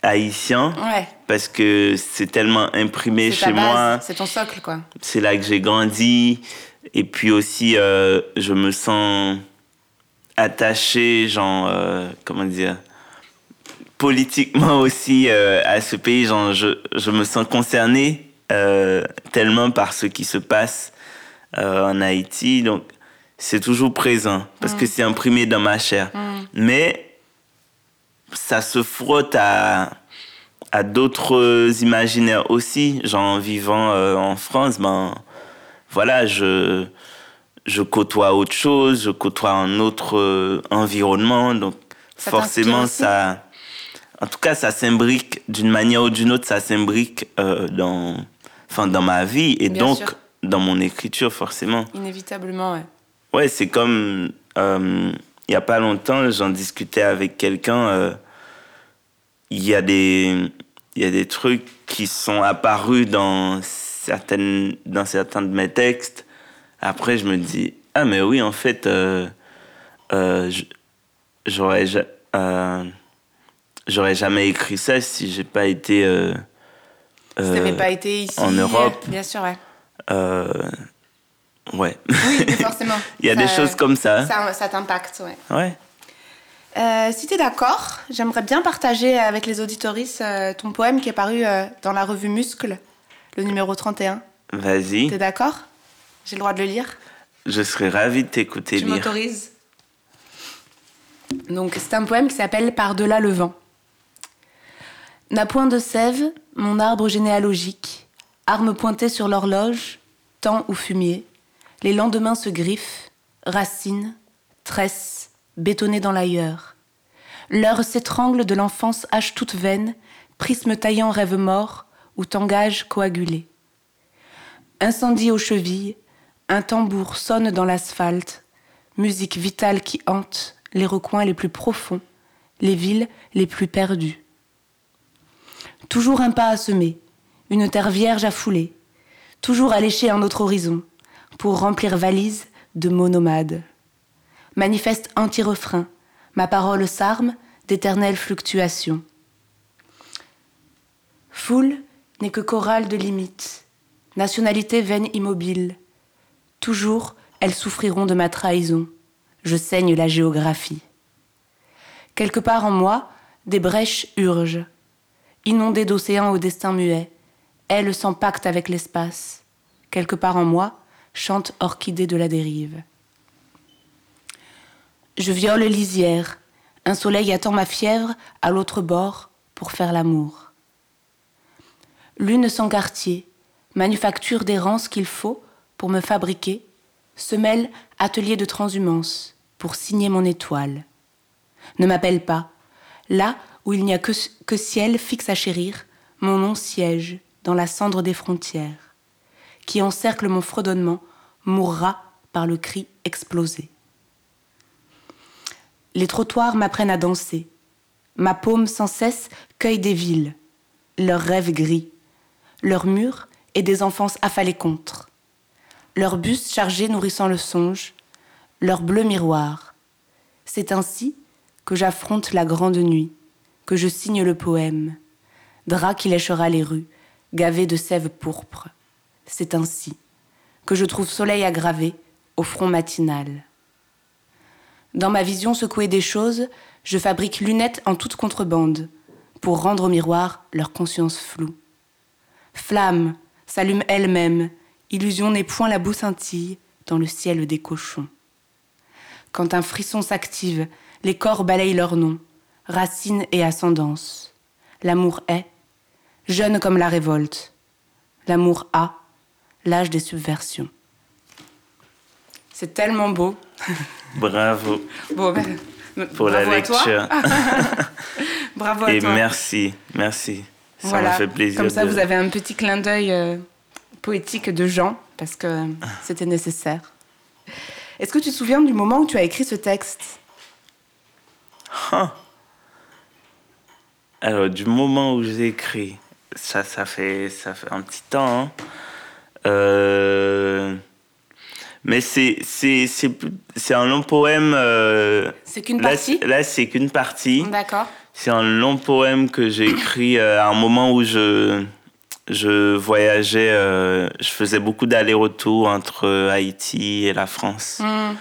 haïtien. Ouais. Parce que c'est tellement imprimé c'est chez base, moi. C'est ton socle, quoi. C'est là que j'ai grandi. Et puis aussi, euh, je me sens attaché, genre, euh, comment dire, politiquement aussi euh, à ce pays. Genre, je, je me sens concerné euh, tellement par ce qui se passe euh, en Haïti. Donc, c'est toujours présent parce mmh. que c'est imprimé dans ma chair. Mmh. Mais ça se frotte à... à d'autres imaginaires aussi, genre en vivant euh, en France, ben voilà, je je côtoie autre chose, je côtoie un autre euh, environnement, donc ça forcément ça, en tout cas ça s'imbrique d'une manière ou d'une autre, ça s'imbrique euh, dans, enfin dans ma vie et Bien donc sûr. dans mon écriture forcément. Inévitablement, ouais. Ouais, c'est comme euh, il y a pas longtemps, j'en discutais avec quelqu'un. Euh, Il y a des, il y a des trucs qui sont apparus dans certaines, dans certains de mes textes. Après, je me dis, ah, mais oui, en fait, euh, euh, j'aurais, euh, j'aurais jamais écrit ça si j'ai pas été, euh, si euh, t'avais pas été ici, en Europe. Bien sûr, ouais. Euh, ouais. Oui, forcément. Il y a ça, des choses comme ça. Ça, ça t'impacte, ouais. Ouais. Euh, si t'es d'accord, j'aimerais bien partager avec les auditoristes euh, ton poème qui est paru euh, dans la revue Muscle, le numéro trente et un. Vas-y. T'es d'accord? J'ai le droit de le lire? Je serais ravie de t'écouter lire. Tu m'autorises? Donc, c'est un poème qui s'appelle « Par-delà le vent ». N'a point de sève, mon arbre généalogique, arme pointée sur l'horloge, temps ou fumier, les lendemains se griffent, racines, tresses, bétonné dans l'ailleurs. L'heure s'étrangle de l'enfance hache toute veine, prisme taillant rêve mort ou tangage coagulé. Incendie aux chevilles, un tambour sonne dans l'asphalte, musique vitale qui hante les recoins les plus profonds, les villes les plus perdues. Toujours un pas à semer, une terre vierge à fouler, toujours à lécher un autre horizon, pour remplir valise de mots nomades. Manifeste anti-refrain, ma parole s'arme d'éternelles fluctuations. Foule n'est que chorale de limites, nationalité vaine immobile. Toujours, elles souffriront de ma trahison. Je saigne la géographie. Quelque part en moi, des brèches urgent. Inondées d'océans au destin muet, elles s'en pactent avec l'espace. Quelque part en moi, chante orchidée de la dérive. Je viole lisière, un soleil attend ma fièvre à l'autre bord pour faire l'amour. Lune sans quartier, manufacture d'errance qu'il faut pour me fabriquer, semelle atelier de transhumance pour signer mon étoile. Ne m'appelle pas, là où il n'y a que, que ciel fixe à chérir, mon nom siège dans la cendre des frontières, qui encercle mon fredonnement, mourra par le cri explosé. Les trottoirs m'apprennent à danser. Ma paume sans cesse cueille des villes, leurs rêves gris, leurs murs et des enfances affalées contre, leurs bus chargés nourrissant le songe, leurs bleus miroirs. C'est ainsi que j'affronte la grande nuit, que je signe le poème, drap qui léchera les rues, gavé de sève pourpre. C'est ainsi que je trouve soleil à graver au front matinal. Dans ma vision secouée des choses, je fabrique lunettes en toute contrebande pour rendre au miroir leur conscience floue. Flamme s'allume elle-même, illusion n'est point la boue scintille dans le ciel des cochons. Quand un frisson s'active, les corps balayent leur nom, racines et ascendance. L'amour est, jeune comme la révolte. L'amour a, l'âge des subversions. C'est tellement beau. Bravo. Bon, ben, pour bravo la lecture. À toi. Bravo à Et toi. Et merci, merci. Ça voilà. m'a fait plaisir. Comme ça, de... vous avez un petit clin d'œil euh, poétique de Jean, parce que euh, c'était nécessaire. Est-ce que tu te souviens du moment où tu as écrit ce texte? huh. Alors, du moment où j'ai écrit, ça, ça, fait, ça fait un petit temps. Hein. Euh... Mais c'est, c'est, c'est, c'est un long poème. Euh, c'est qu'une partie? Là, là, c'est qu'une partie. D'accord. C'est un long poème que j'ai écrit euh, à un moment où je, je voyageais. Euh, je faisais beaucoup d'allers-retours entre Haïti et la France. Mm.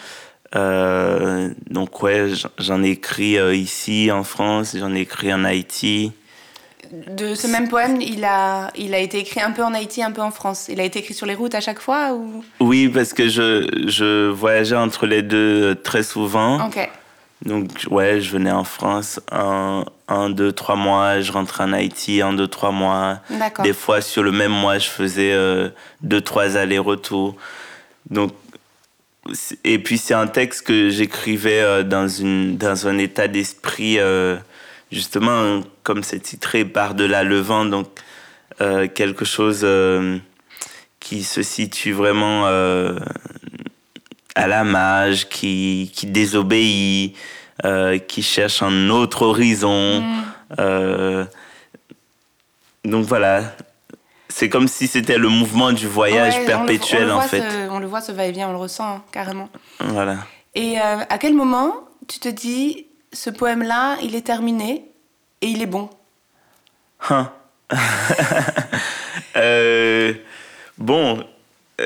Euh, donc, ouais, j'en ai écrit euh, ici, en France, j'en ai écrit en Haïti. De ce même poème, il a, il a été écrit un peu en Haïti, un peu en France. Il a été écrit sur les routes à chaque fois ou... Oui, parce que je, je voyageais entre les deux très souvent. Okay. Donc, ouais, je venais en France un, un, deux, trois mois. Je rentrais en Haïti un, deux, trois mois. D'accord. Des fois, sur le même mois, je faisais euh, deux, trois allers-retours. Donc, et puis, c'est un texte que j'écrivais euh, dans, une, dans un état d'esprit... Euh, justement, comme c'est titré « Par-delà le vent », donc euh, quelque chose euh, qui se situe vraiment euh, à la marge, qui, qui désobéit, euh, qui cherche un autre horizon. Mmh. Euh, donc voilà, c'est comme si c'était le mouvement du voyage ouais, perpétuel, on le, on le en fait. Ce, on le voit, ce va-et-vient, on le ressent hein, carrément. Voilà. Et euh, à quel moment tu te dis... Ce poème-là, il est terminé et il est bon. Hein. euh, bon,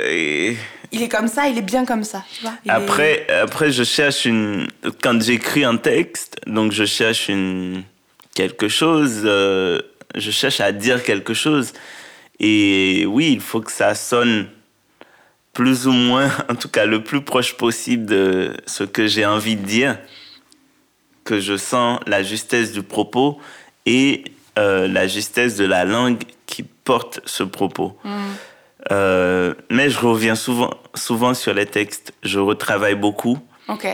Et... il est comme ça, il est bien comme ça, tu vois. Il après, est... après, je cherche une... Quand j'écris un texte, donc je cherche une... quelque chose, euh... je cherche à dire quelque chose. Et oui, il faut que ça sonne plus ou moins, en tout cas, le plus proche possible de ce que j'ai envie de dire, que je sens la justesse du propos et euh, la justesse de la langue qui porte ce propos. Mm. Euh, mais je reviens souvent, souvent sur les textes. Je retravaille beaucoup. Ok.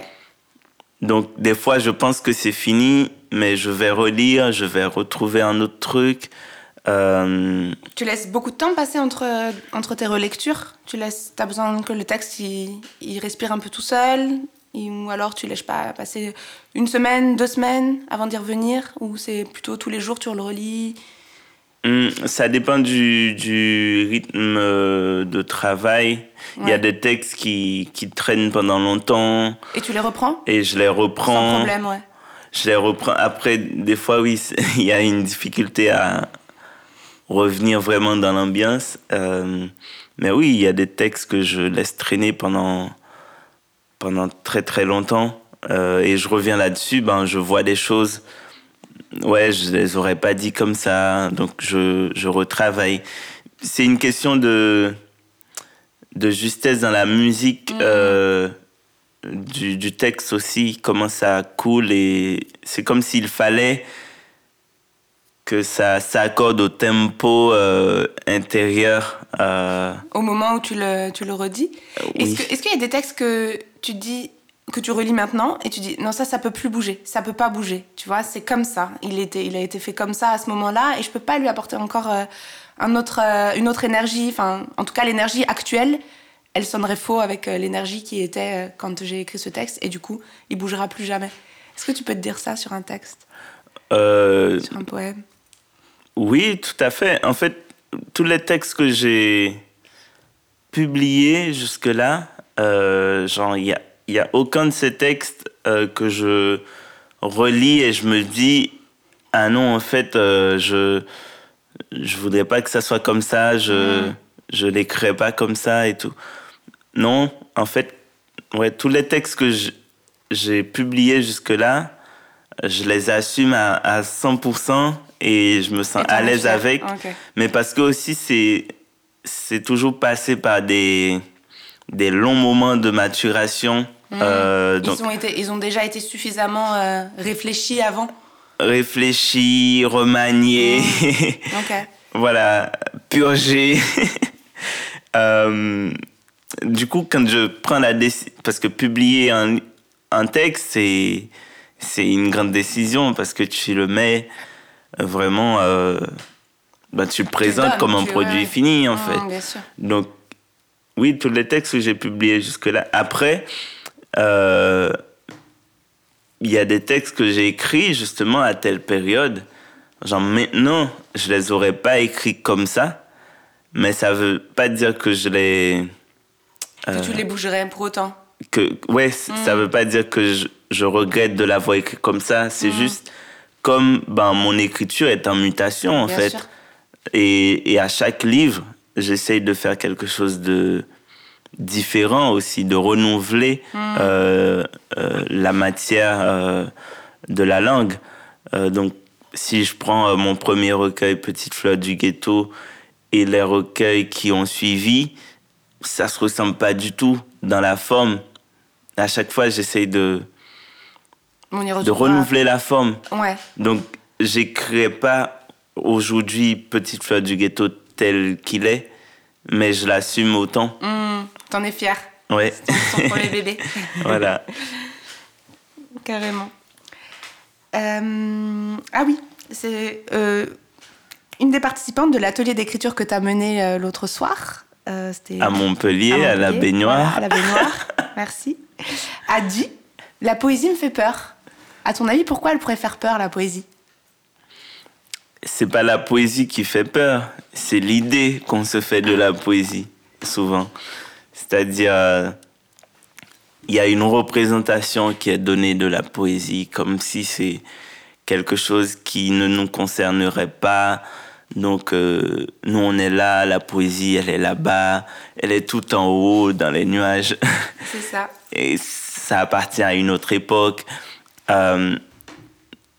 Donc, des fois, je pense que c'est fini, mais je vais relire, je vais retrouver un autre truc. Euh... Tu laisses beaucoup de temps passer entre, entre tes relectures. Tu laisses, t'as besoin que le texte, il, il respire un peu tout seul. Et, ou alors, tu laisses pas passer une semaine, deux semaines avant d'y revenir. Ou c'est plutôt tous les jours, tu le relis. Ça dépend du, du rythme de travail. Ouais. Il y a des textes qui, qui traînent pendant longtemps. Et tu les reprends ? Et je les reprends. Sans problème, ouais. Je les reprends. Après, des fois, oui, il y a une difficulté à revenir vraiment dans l'ambiance. Euh, mais oui, il y a des textes que je laisse traîner pendant, pendant très très longtemps. Euh, et je reviens là-dessus, ben, je vois des choses... Ouais, je les aurais pas dit comme ça, donc je, je retravaille. C'est une question de, de justesse dans la musique, mmh. euh, du, du texte aussi, comment ça coule. Et c'est comme s'il fallait que ça s'accorde au tempo euh, intérieur. Euh... Au moment où tu le, tu le redis. Euh, oui. Est-ce que, est-ce qu'il y a des textes que tu dis... que tu relis maintenant et tu dis non, ça ça peut plus bouger, ça peut pas bouger, tu vois, c'est comme ça, il était il a été fait comme ça à ce moment-là et je peux pas lui apporter encore euh, un autre euh, une autre énergie, enfin en tout cas l'énergie actuelle elle sonnerait faux avec euh, l'énergie qui était euh, quand j'ai écrit ce texte et du coup il bougera plus jamais. Est-ce que tu peux te dire ça sur un texte, euh... sur un poème? Oui, tout à fait. En fait, tous les textes que j'ai publiés jusque là, euh, genre il y a Il n'y a aucun de ces textes euh, que je relis et je me dis « Ah non, en fait, euh, je je voudrais pas que ça soit comme ça, je mmh. je l'écrirais pas comme ça et tout. » Non, en fait, ouais, tous les textes que je, j'ai publiés jusque-là, je les assume à, à cent pour cent et je me sens à l'aise avec. Okay. Mais parce que aussi, c'est, c'est toujours passé par des, des longs moments de maturation. Mmh. Euh, donc, ils, ont été, ils ont déjà été suffisamment euh, réfléchis avant. Réfléchis, remaniés, mmh. okay. voilà, purgés. euh, du coup, quand je prends la décision... Parce que publier un, un texte, c'est, c'est une grande décision parce que tu le mets vraiment... Euh, bah, tu le présentes tu donnes, comme un tu, produit ouais. fini, en mmh, fait. Bien sûr. Donc, oui, tous les textes que j'ai publiés jusque-là. Après, euh, y a des textes que j'ai écrits justement à telle période. Genre maintenant, je les aurais pas écrits comme ça, mais ça veut pas dire que je les... Euh, que tu les bougerais pour autant. Que, ouais, mmh. ça veut pas dire que je, je regrette de l'avoir écrit comme ça. C'est mmh. juste comme ben, mon écriture est en mutation en Bien fait. Sûr. Et, et à chaque livre... J'essaye de faire quelque chose de différent aussi, de renouveler mmh. euh, euh, la matière euh, de la langue. Euh, donc, si je prends euh, mon premier recueil, Petite Fleur du Ghetto, et les recueils qui ont suivi, ça ne se ressemble pas du tout dans la forme. À chaque fois, j'essaye de, de renouveler la forme. Ouais. Donc, je n'écrirai pas aujourd'hui Petite Fleur du Ghetto tel qu'il est, mais je l'assume autant. Mmh, t'en es fière. Ouais. C'est ton premier bébé. Voilà. Carrément. Euh, ah oui, c'est euh, une des participantes de l'atelier d'écriture que t'as mené euh, l'autre soir. Euh, c'était à Montpellier, à Montpellier, à la baignoire. Voilà, à la baignoire, merci. A dit, la poésie me fait peur. À ton avis, pourquoi elle pourrait faire peur, la poésie ? C'est pas la poésie qui fait peur, c'est l'idée qu'on se fait de la poésie, souvent. C'est-à-dire, il y a une représentation qui est donnée de la poésie, comme si c'est quelque chose qui ne nous concernerait pas, Donc, euh, nous, on est là, la poésie, elle est là-bas, elle est tout en haut, dans les nuages. C'est ça. Et ça appartient à une autre époque. Euh,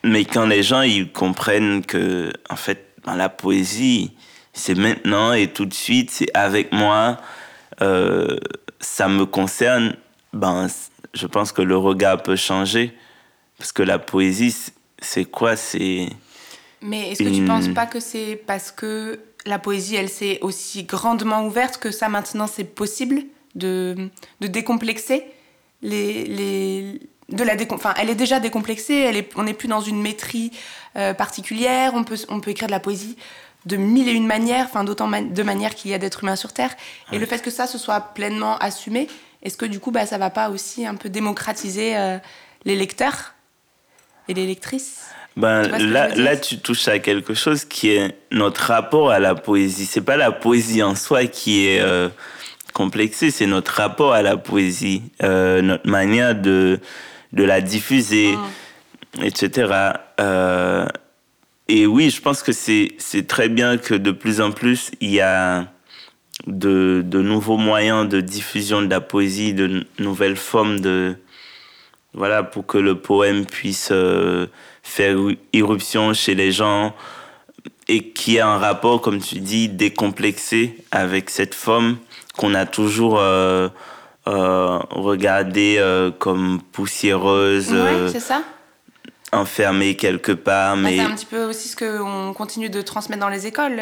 mais quand les gens, ils comprennent que, en fait, dans la poésie, c'est maintenant et tout de suite, c'est avec moi, euh, ça me concerne, ben, je pense que le regard peut changer. Parce que la poésie, c'est quoi? C'est... Mais est-ce que tu ne penses pas que c'est parce que la poésie, elle s'est aussi grandement ouverte que ça, maintenant, c'est possible de, de décomplexer les, les, de la décom... Enfin, elle est déjà décomplexée, elle est, on n'est plus dans une maîtrise euh, particulière, on peut, on peut écrire de la poésie de mille et une manières, enfin, d'autant man- de manières qu'il y a d'êtres humains sur Terre. Ouais. Et le fait que ça se soit pleinement assumé, est-ce que, du coup, bah, ça ne va pas aussi un peu démocratiser euh, les lecteurs et les lectrices? Ben, là, là, tu touches à quelque chose qui est notre rapport à la poésie. C'est pas la poésie en soi qui est euh, complexée, c'est notre rapport à la poésie, euh, notre manière de, de la diffuser, oh. et cetera. Euh, et oui, je pense que c'est, c'est très bien que de plus en plus, il y a de, de nouveaux moyens de diffusion de la poésie, de nouvelles formes de... Voilà, pour que le poème puisse euh, faire irruption chez les gens et qu'il y ait un rapport, comme tu dis, décomplexé avec cette forme qu'on a toujours euh, euh, regardée euh, comme poussiéreuse, ouais, euh, c'est ça. Enfermée quelque part. Mais... Bah, c'est un petit peu aussi ce qu'on continue de transmettre dans les écoles.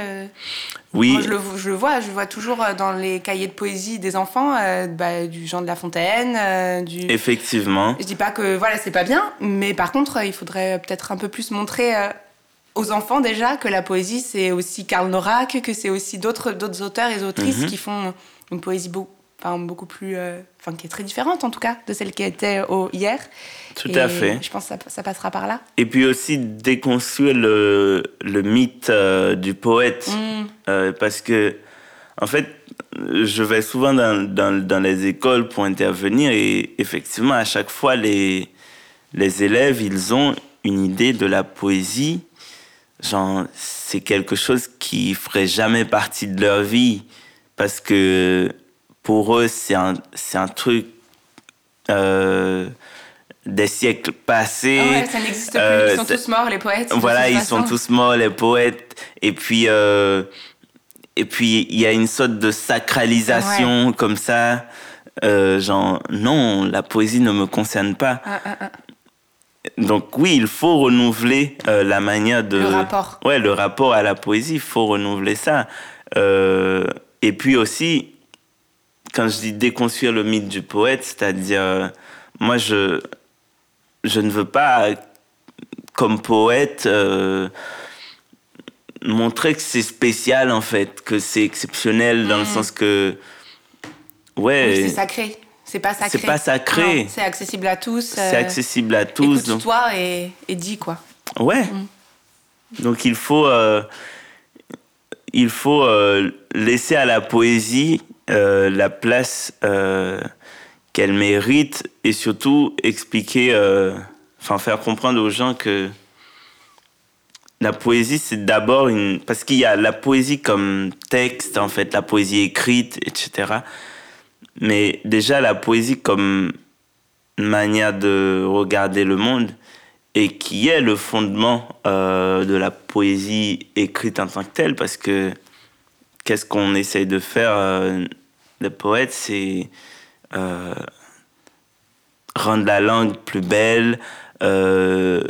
Oui. Moi, je, le, je le vois, je le vois toujours dans les cahiers de poésie des enfants, euh, bah, du Jean de La Fontaine. Euh, du... Effectivement. Je dis pas que voilà, c'est pas bien, mais par contre, il faudrait peut-être un peu plus montrer euh, aux enfants déjà que la poésie, c'est aussi Karl Norak, que c'est aussi d'autres, d'autres auteurs et autrices, mm-hmm, qui font une poésie beau, enfin, beaucoup plus... Euh, enfin, qui est très différente, en tout cas, de celle qui était au, hier. Tout et à fait. Je pense que ça, ça passera par là. Et puis aussi, déconstruire le, le mythe euh, du poète... Mm. Euh, parce que, en fait, je vais souvent dans, dans, dans les écoles pour intervenir et effectivement, à chaque fois, les, les élèves, ils ont une idée de la poésie. Genre, c'est quelque chose qui ne ferait jamais partie de leur vie parce que pour eux, c'est un, c'est un truc... Euh, des siècles passés. Ah ouais, ça n'existe plus. Euh, ils sont ça... tous morts, les poètes. Voilà, ils sont tous morts, les poètes. Et puis, euh... et puis, il y a une sorte de sacralisation, ouais, comme ça. Euh, genre, non, la poésie ne me concerne pas. Ah, ah, ah. Donc, oui, il faut renouveler euh, la manière de... Le rapport. Ouais, le rapport à la poésie, il faut renouveler ça. Euh... Et puis aussi, quand je dis déconstruire le mythe du poète, c'est-à-dire, euh, moi, je... Je ne veux pas, comme poète, euh, montrer que c'est spécial, en fait, que c'est exceptionnel, dans mmh. le sens que... Ouais. Oui, c'est sacré. C'est pas sacré. C'est pas sacré. Non, c'est accessible à tous. Euh, c'est accessible à tous. Écoute-toi et, et dis, quoi. Ouais. Mmh. Donc, il faut, euh, il faut euh, laisser à la poésie euh, la place... Euh, qu'elle mérite, et surtout expliquer, euh, enfin faire comprendre aux gens que la poésie, c'est d'abord une... Parce qu'il y a la poésie comme texte, en fait, la poésie écrite, et cetera. Mais déjà, la poésie comme manière de regarder le monde, et qui est le fondement euh, de la poésie écrite en tant que telle, parce que qu'est-ce qu'on essaye de faire, euh, les poètes, c'est... Euh, rendre la langue plus belle, euh,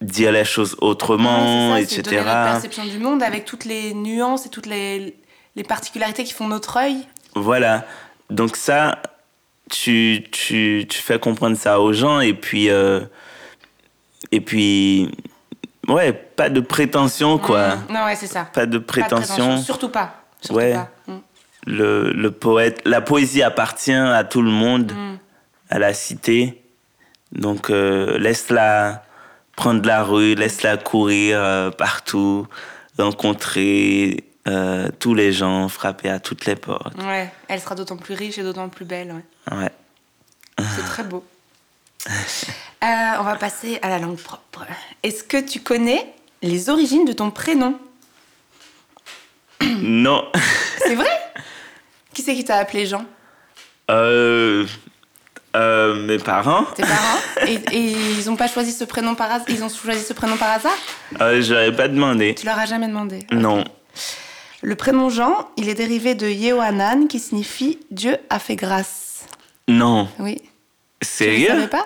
dire les choses autrement, ouais, c'est ça, et cetera. C'est donner notre perception du monde avec toutes les nuances et toutes les, les particularités qui font notre œil. Voilà. Donc ça, tu, tu, tu fais comprendre ça aux gens et puis... Euh, et puis... Ouais, pas de prétention, quoi. Mmh. Non, ouais, c'est ça. Pas de prétention. Pas de prétention. Surtout pas. Surtout ouais. pas. Mmh. Le, le poète, la poésie appartient à tout le monde, mm. à la cité. Donc euh, laisse-la prendre la rue, laisse-la courir euh, partout, rencontrer euh, tous les gens, frapper à toutes les portes. Ouais, elle sera d'autant plus riche et d'autant plus belle. Ouais. ouais. C'est très beau. euh, on va passer à la langue propre. Est-ce que tu connais les origines de ton prénom ? Non. C'est vrai? Qui c'est qui t'a appelé Jean? Euh... Euh, mes parents. Tes parents? et, et ils n'ont pas choisi ce prénom par hasard? Ils ont choisi ce prénom par hasard? Euh, je l'aurais pas demandé. Tu leur as jamais demandé? Non. Okay. Le prénom Jean, il est dérivé de Yehohanan, qui signifie « Dieu a fait grâce ». Non. Oui. Sérieux? Tu ne savais pas?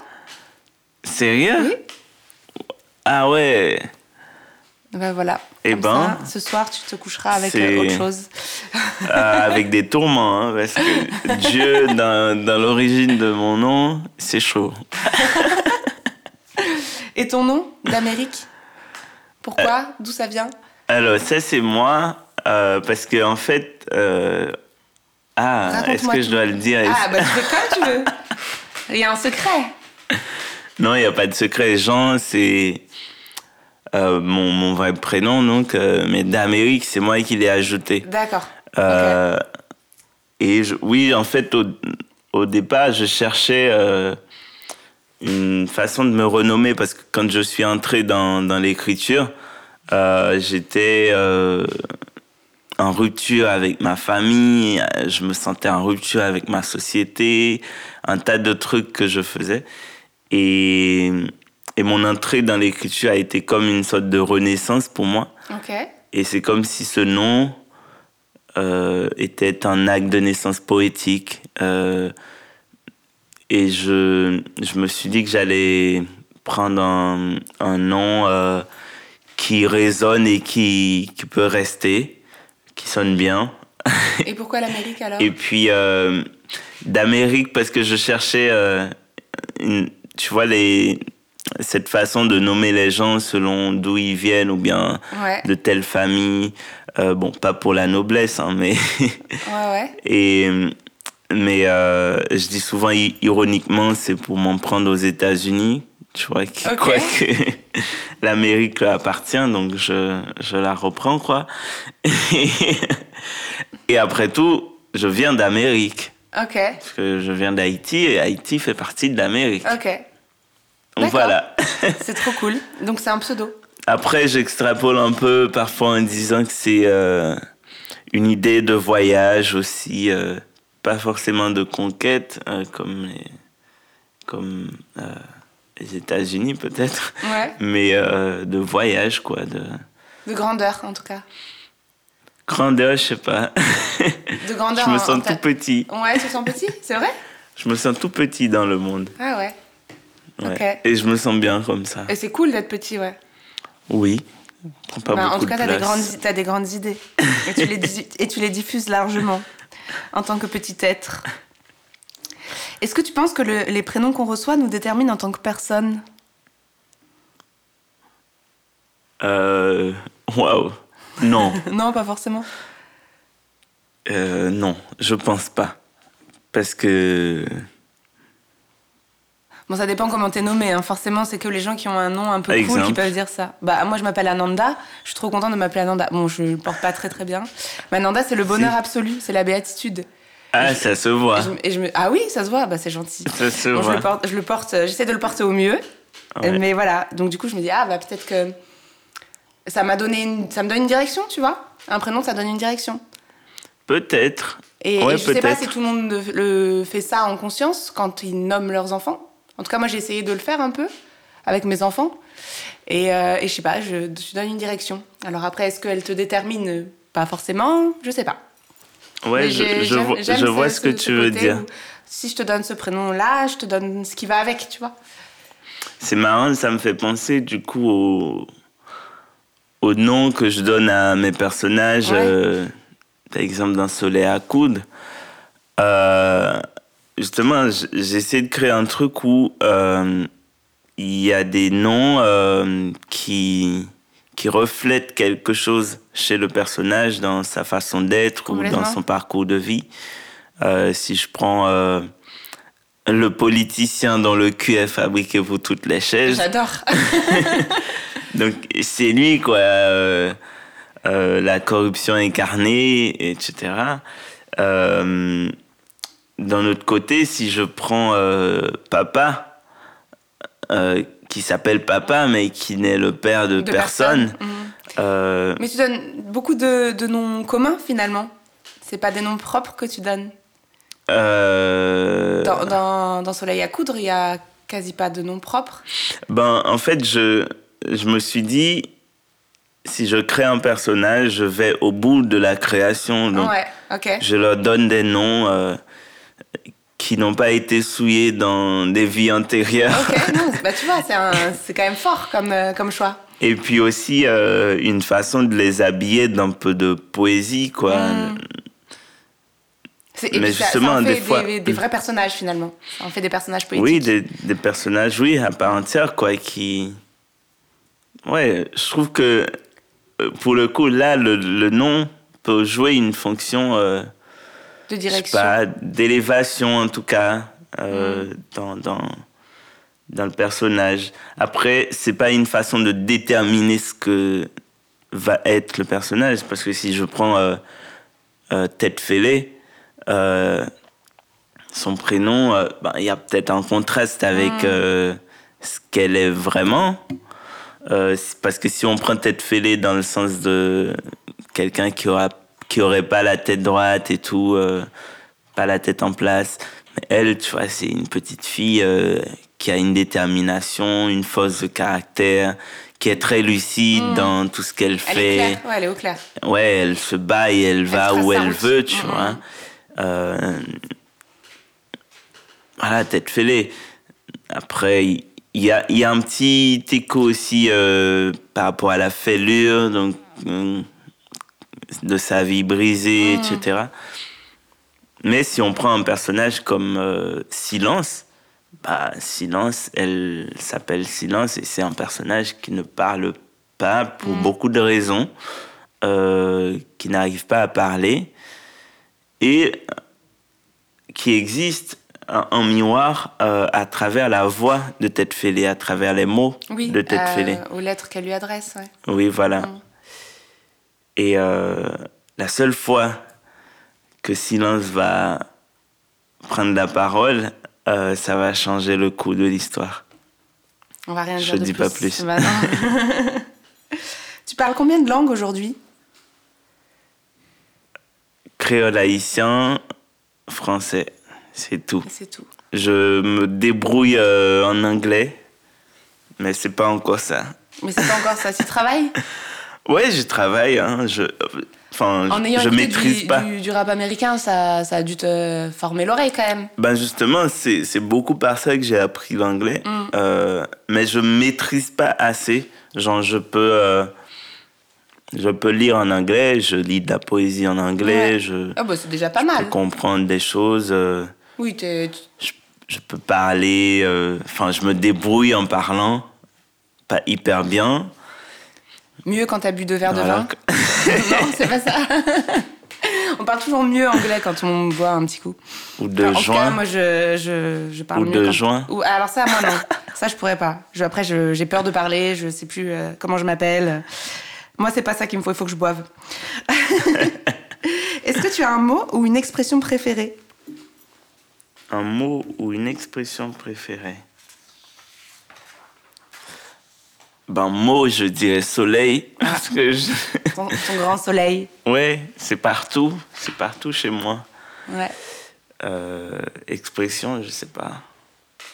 Sérieux? Oui. Ah ouais. Ben voilà. Et comme ben, ça, ce soir, tu te coucheras avec c'est... autre chose. Euh, avec des tourments, hein, parce que Dieu, dans, dans l'origine de mon nom, c'est chaud. Et ton nom d'Amérique? Pourquoi? euh, D'où ça vient? Alors, ça, c'est moi, euh, parce que en fait... Euh... Ah, raconte-moi, est-ce que tout. Je dois le dire? Ah, bah tu fais comme tu veux. Il y a un secret. Non, il n'y a pas de secret. Jean, c'est... Euh, mon, mon vrai prénom, donc, euh, mais d'Amérique, c'est moi qui l'ai ajouté. D'accord. Euh, okay. Et je, oui, en fait, au, au départ, je cherchais euh, une façon de me renommer, parce que quand je suis entré dans, dans l'écriture, euh, j'étais euh, en rupture avec ma famille, je me sentais en rupture avec ma société, un tas de trucs que je faisais. Et... Et mon entrée dans l'écriture a été comme une sorte de renaissance pour moi. Okay. Et c'est comme si ce nom euh, était un acte de naissance poétique. Euh, et je, je me suis dit que j'allais prendre un, un nom euh, qui résonne et qui, qui peut rester, qui sonne bien. Et pourquoi l'Amérique alors? Et puis, euh, d'Amérique, parce que je cherchais, euh, une, tu vois, les... cette façon de nommer les gens selon d'où ils viennent ou bien ouais. de telle famille, euh, bon, pas pour la noblesse, hein, mais ouais, ouais. Et mais euh, je dis souvent ironiquement, c'est pour m'en prendre aux États-Unis, tu vois, qui, okay. quoi que l'Amérique leur appartient, donc je je la reprends, quoi. Et, et après tout, je viens d'Amérique, okay. parce que je viens d'Haïti et Haïti fait partie de l'Amérique. Ok. D'accord. Voilà. C'est trop cool. Donc, c'est un pseudo. Après, j'extrapole un peu parfois en disant que c'est euh, une idée de voyage aussi, euh, pas forcément de conquête, euh, comme, les, comme euh, les États-Unis peut-être, ouais. mais euh, de voyage, quoi. De... de grandeur, en tout cas. Grandeur, je sais pas. De grandeur. Je me sens en, en tout ta... petit. Ouais, tu te sens petit, c'est vrai? Je me sens tout petit dans le monde. Ah ouais. Ouais. Okay. Et je me sens bien comme ça. Et c'est cool d'être petit, ouais. Oui. Prends pas bah, beaucoup en tout cas, de t'as, place. Des grandes, t'as des grandes idées. Et tu, les, et tu les diffuses largement en tant que petit être. Est-ce que tu penses que le, les prénoms qu'on reçoit nous déterminent en tant que personne? Euh. Waouh. Non. Non, pas forcément. Euh. Non, je pense pas. Parce que. Bon, ça dépend comment t'es nommé, hein. Forcément, c'est que les gens qui ont un nom un peu exemple. Cool qui peuvent dire ça. Bah, moi, je m'appelle Ananda. Je suis trop contente de m'appeler Ananda. Bon, je le porte pas très très bien. Mais Ananda, c'est le bonheur c'est... absolu, c'est la béatitude. Ah, je... ça se voit. Et je... Et je me... Ah oui, ça se voit. Bah, c'est gentil. Ça se bon, voit. Je le porte, je le porte, j'essaie de le porter au mieux. Ouais. Mais voilà. Donc du coup, je me dis ah bah peut-être que ça m'a donné, une... ça me donne une direction, tu vois. Un prénom, ça donne une direction. Peut-être. Et, ouais, et je peut-être. sais pas si tout le monde le fait ça en conscience quand ils nomment leurs enfants. En tout cas, moi, j'ai essayé de le faire un peu avec mes enfants. Et, euh, et je sais pas, je te donne une direction. Alors après, est-ce qu'elle te détermine? Pas forcément, je sais pas. Ouais, je, je, j'aime, vois, j'aime je vois ce que tu veux dire. Si je te donne ce prénom-là, je te donne ce qui va avec, tu vois. C'est marrant, ça me fait penser du coup au, au nom que je donne à mes personnages. Ouais. Euh, par exemple, dans Soleil à coudre. Euh... Justement, j'essaie de créer un truc où il euh, y a des noms euh, qui, qui reflètent quelque chose chez le personnage dans sa façon d'être ou dans son parcours de vie. Euh, si je prends euh, le politicien dont le cul est fabriqué pour toutes les chaises. J'adore. Donc, c'est lui, quoi. Euh, euh, la corruption incarnée, et cetera. Euh... D'un autre côté, si je prends euh, papa, euh, qui s'appelle papa, mais qui n'est le père de, de personne... personne. Mmh. Euh... Mais tu donnes beaucoup de, de noms communs finalement. C'est pas des noms propres que tu donnes. Euh... Dans, dans, dans Soleil à coudre, il y a quasi pas de nom propre. Ben, en fait, je, je me suis dit, si je crée un personnage, je vais au bout de la création. Donc ouais, okay. Je leur donne des noms euh, qui n'ont pas été souillés dans des vies antérieures. Ok, non, bah, tu vois, c'est, un, c'est quand même fort comme, euh, comme choix. Et puis aussi, euh, une façon de les habiller d'un peu de poésie, quoi. Mmh. C'est, et mais ça, justement, ça en fait des, des fois... Des, des vrais personnages, finalement. Ça en fait des personnages poétiques. Oui, des, des personnages, oui, à part entière, quoi, qui... Ouais, je trouve que, pour le coup, là, le, le nom peut jouer une fonction... Euh, de direction. Je sais pas, d'élévation, en tout cas, euh, mmh. dans... dans... dans le personnage. Après, c'est pas une façon de déterminer ce que va être le personnage, parce que si je prends euh, euh, Tête Fêlée, euh, son prénom, il euh, ben, y a peut-être un contraste avec mmh. euh, ce qu'elle est vraiment. Euh, parce que si on prend Tête Fêlée dans le sens de quelqu'un qui aura, qui aurait pas la tête droite et tout, euh, pas la tête en place, mais elle, tu vois, c'est une petite fille... Euh, qui a une détermination, une force de caractère, qui est très lucide mmh. dans tout ce qu'elle elle fait. Est claire. Ouais, elle est au clair. Ouais, elle se bat et elle, elle va où elle route. veut, tu mmh. vois. Euh... Voilà, Tête Fêlée. Après, il y, y a un petit écho aussi euh, par rapport à la fêlure, donc, euh, de sa vie brisée, mmh. et cetera. Mais si on prend un personnage comme euh, Silence, bah, Silence, elle s'appelle Silence et c'est un personnage qui ne parle pas pour mmh. beaucoup de raisons, euh, qui n'arrive pas à parler et qui existe en miroir euh, à travers la voix de Tête Fêlée, à travers les mots oui, de Tête euh, Fêlée. Aux lettres qu'elle lui adresse. Ouais. Oui, voilà. Mmh. Et euh, la seule fois que Silence va prendre la parole... Euh, ça va changer le coup de l'histoire. On va rien dire de plus. Je dis pas plus. Bah tu parles combien de langues aujourd'hui ? Créole haïtien, français, c'est tout. Et c'est tout. Je me débrouille euh, en anglais, mais c'est pas encore ça. Mais c'est pas encore ça. Tu travailles ? Ouais, je travaille. Hein. Je, enfin, en ayant je maîtrise du, pas. Du, du rap américain, ça, ça a dû te former l'oreille quand même. Ben justement, c'est, c'est beaucoup par ça que j'ai appris l'anglais. Mm. Euh, mais je maîtrise pas assez. Genre, je peux, euh, je peux lire en anglais, je lis de la poésie en anglais. Ouais. Je, ah bah c'est déjà pas je mal. Je peux comprendre des choses. Euh, oui, t'es... Je, je peux parler. Enfin, euh, je me débrouille en parlant. Pas hyper bien. Mieux quand t'as bu deux verres non, de vin que... Non, c'est pas ça. On parle toujours mieux anglais quand on boit un petit coup. Ou de enfin, juin. En tout cas, moi, je, je, je parle Ou mieux. Ou de juin. Ou, alors ça, moi, non. Ça, je pourrais pas. Je, après, je, j'ai peur de parler. Je sais plus euh, comment je m'appelle. Moi, c'est pas ça qu'il me faut. Il faut que je boive. Est-ce que tu as un mot ou une expression préférée ? Un mot ou une expression préférée ? Ben, mot, je dirais soleil. Parce que je... ton, ton grand soleil. Ouais, c'est partout. C'est partout chez moi. Ouais. Euh, expression, je sais pas.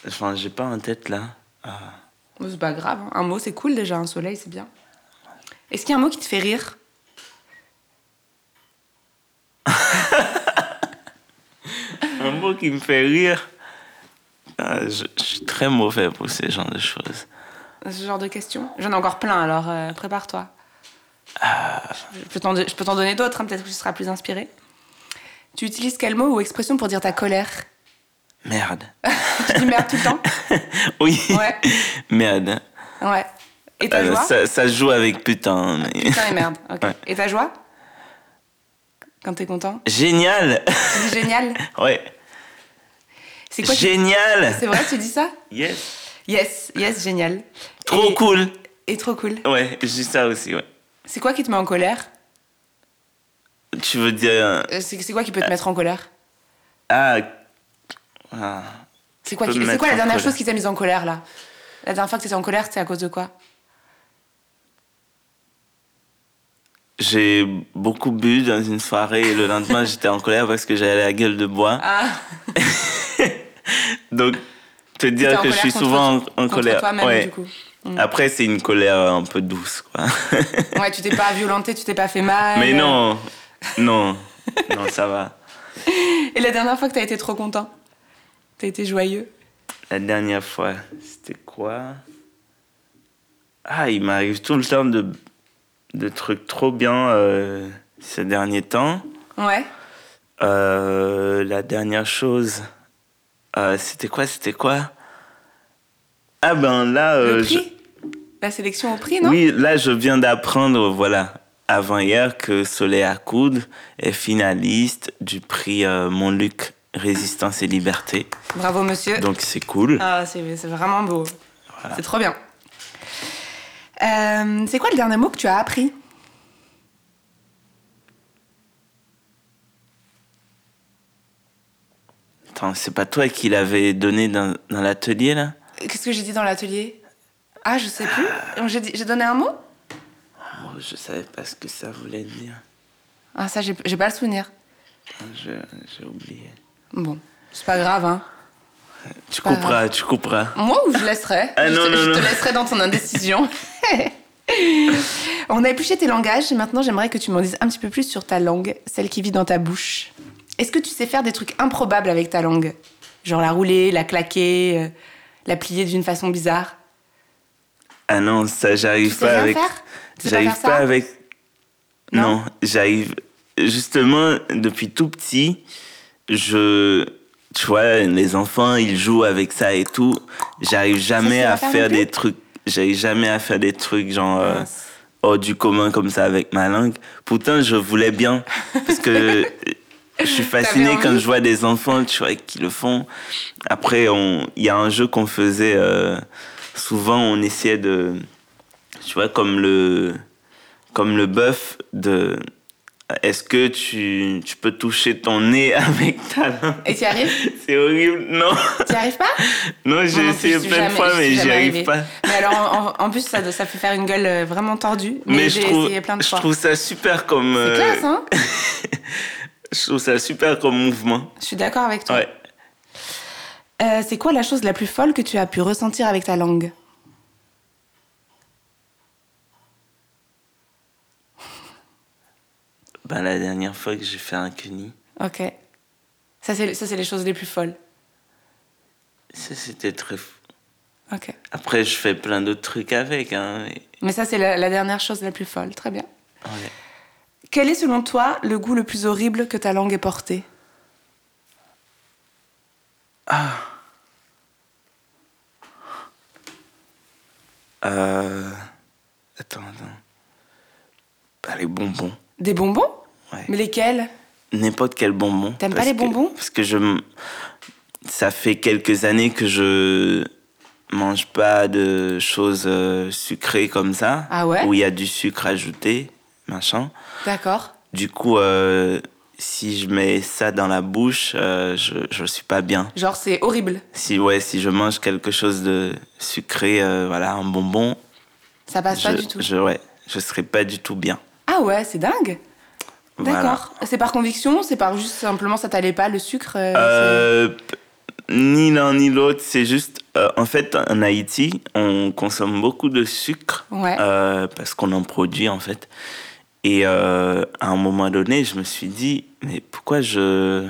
Enfin, j'ai pas en tête là. Euh... C'est pas grave. Hein. Un mot, c'est cool déjà. Un soleil, c'est bien. Est-ce qu'il y a un mot qui te fait rire ? Un mot qui me fait rire. Euh, je, je suis très mauvais pour ces genres de choses. Ce genre de questions. J'en ai encore plein, alors euh, prépare-toi. Euh... Je, peux t'en, je peux t'en donner d'autres, hein, peut-être que tu seras plus inspiré. Tu utilises quel mot ou expression pour dire ta colère ? Merde. Tu dis merde tout le temps ? Oui. Ouais. Merde. Ouais. Et ta euh, joie ? Ça, ça joue avec putain. Mais... Putain et merde, ok. Ouais. Et ta joie ? Quand t'es content ? Génial. Tu dis génial ? Ouais. C'est quoi ? Génial. Tu... C'est vrai, tu dis ça ? Yes. Yes, yes, génial. Trop et, cool. Et trop cool. Ouais, je dis ça aussi, ouais. C'est quoi qui te met en colère ? Tu veux dire... C'est, c'est quoi qui peut te ah. mettre en colère ? Ah... ah. C'est quoi, qui, c'est quoi la dernière colère. chose qui t'a mise en colère, là ? La dernière fois que t'étais en colère, c'était à cause de quoi ? j'ai beaucoup bu dans une soirée et le lendemain, j'étais en colère parce que j'avais la gueule de bois. Ah. Donc, te dire que je suis souvent t- en, en colère. Toi-même, ouais. Du coup. Mmh. Après, c'est une colère un peu douce, quoi. Ouais, tu t'es pas violentée, tu t'es pas fait mal. Mais non, non, non, ça va. Et la dernière fois que t'as été trop content, t'as été joyeux? La dernière fois, c'était quoi? Ah, il m'arrive tout le temps de, de trucs trop bien euh, ces derniers temps. Ouais. Euh, la dernière chose, euh, c'était quoi, c'était quoi? Ah ben là... Euh, le prix je... La sélection au prix, non? Oui, là, je viens d'apprendre, voilà, avant-hier, que Soleil à coudre est finaliste du prix euh, Montluc Résistance et Liberté. Bravo, monsieur. Donc, c'est cool. Ah, c'est, c'est vraiment beau. Voilà. C'est trop bien. Euh, c'est quoi le dernier mot que tu as appris? Attends, c'est pas toi qui l'avais donné dans, dans l'atelier, là? Qu'est-ce que j'ai dit dans l'atelier? Ah, je sais plus. J'ai, dit, j'ai donné un mot? Oh, je savais pas ce que ça voulait dire. Ah, ça, j'ai, j'ai pas le souvenir. Je, j'ai oublié. Bon, c'est pas grave, hein. Tu couperas, grave. tu couperas. Moi ou je laisserai? Ah, je, non, te, non, je non. te laisserai dans ton indécision. On a épluché tes langages. Maintenant, j'aimerais que tu m'en dises un petit peu plus sur ta langue, celle qui vit dans ta bouche. Est-ce que tu sais faire des trucs improbables avec ta langue? Genre la rouler, la claquer... Euh... La plier d'une façon bizarre? Ah non, ça, j'arrive tu sais pas avec... Faire tu sais j'arrive pas, faire pas avec... Non, non, j'arrive... Justement, depuis tout petit, je... Tu vois, les enfants, ils jouent avec ça et tout. J'arrive jamais à faire, faire des trucs... J'arrive jamais à faire des trucs, genre... Euh, hors du commun, comme ça, avec ma langue. Pourtant, je voulais bien. Parce que... Je suis fasciné quand je vois des enfants, tu vois, qui le font. Après, il y a un jeu qu'on faisait euh, souvent, on essayait de, tu vois, comme le, comme le bœuf, de, est-ce que tu, tu peux toucher ton nez avec ta langue? Et tu y arrives? C'est horrible, non. Tu y arrives pas? Non, j'ai non, essayé plus, plein de fois, mais j'y arrive pas. Mais alors, en, en plus, ça, ça fait faire une gueule vraiment tordue. Mais, mais j'ai je trouve, essayé plein de fois. Je trouve ça super comme. C'est euh... classe, hein? Je trouve ça super comme mouvement. Je suis d'accord avec toi. Ouais. Euh, c'est quoi la chose la plus folle que tu as pu ressentir avec ta langue? Ben, la dernière fois que j'ai fait un cuni. Ok. Ça c'est, ça, c'est les choses les plus folles. Ça, c'était très fou. Ok. Après, je fais plein d'autres trucs avec. Hein, mais... mais ça, c'est la, la dernière chose la plus folle. Très bien. Ouais. Quel est, selon toi, le goût le plus horrible que ta langue ait porté? Ah. Euh... Attends, attends... Bah, les bonbons. Des bonbons? Ouais. Mais lesquels? N'importe quel bonbon. T'aimes pas les bonbons? Que, parce que je... Ça fait quelques années que je... mange pas de choses sucrées comme ça. Ah ouais? Où il y a du sucre ajouté. Machin. D'accord. Du coup, euh, si je mets ça dans la bouche, euh, je, je suis pas bien. Genre, c'est horrible. Si, ouais, si je mange quelque chose de sucré, euh, voilà, un bonbon... Ça passe je, pas du tout. Je, ouais, je serais pas du tout bien. Ah ouais, c'est dingue. Voilà. D'accord. C'est par conviction? C'est par juste, simplement, ça t'allait pas, le sucre euh, euh, p- Ni l'un ni l'autre, c'est juste... Euh, en fait, en Haïti, on consomme beaucoup de sucre. Ouais. Euh, parce qu'on en produit, en fait. Et euh, à un moment donné, je me suis dit, mais pourquoi je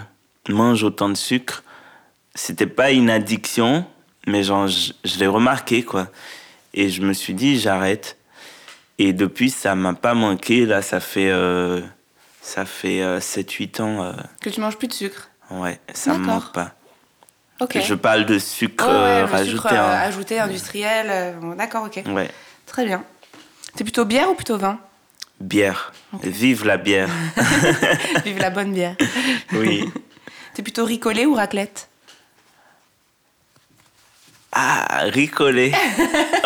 mange autant de sucre? C'était pas une addiction, mais genre, je, je l'ai remarqué, quoi. Et je me suis dit, j'arrête. Et depuis, ça m'a pas manqué. Là, ça fait, euh, ça fait euh, sept huit ans. Euh... Que tu manges plus de sucre? Ouais, ça D'accord. me manque pas. Okay. Je parle de sucre, oh ouais, rajouté, sucre hein. ajouté, industriel. Ouais. Bon, d'accord, ok. Ouais. Très bien. T'es plutôt bière ou plutôt vin? Bière. Okay. Vive la bière. Vive la bonne bière. Oui. T'es plutôt ricolé ou raclette? Ah, ricolé.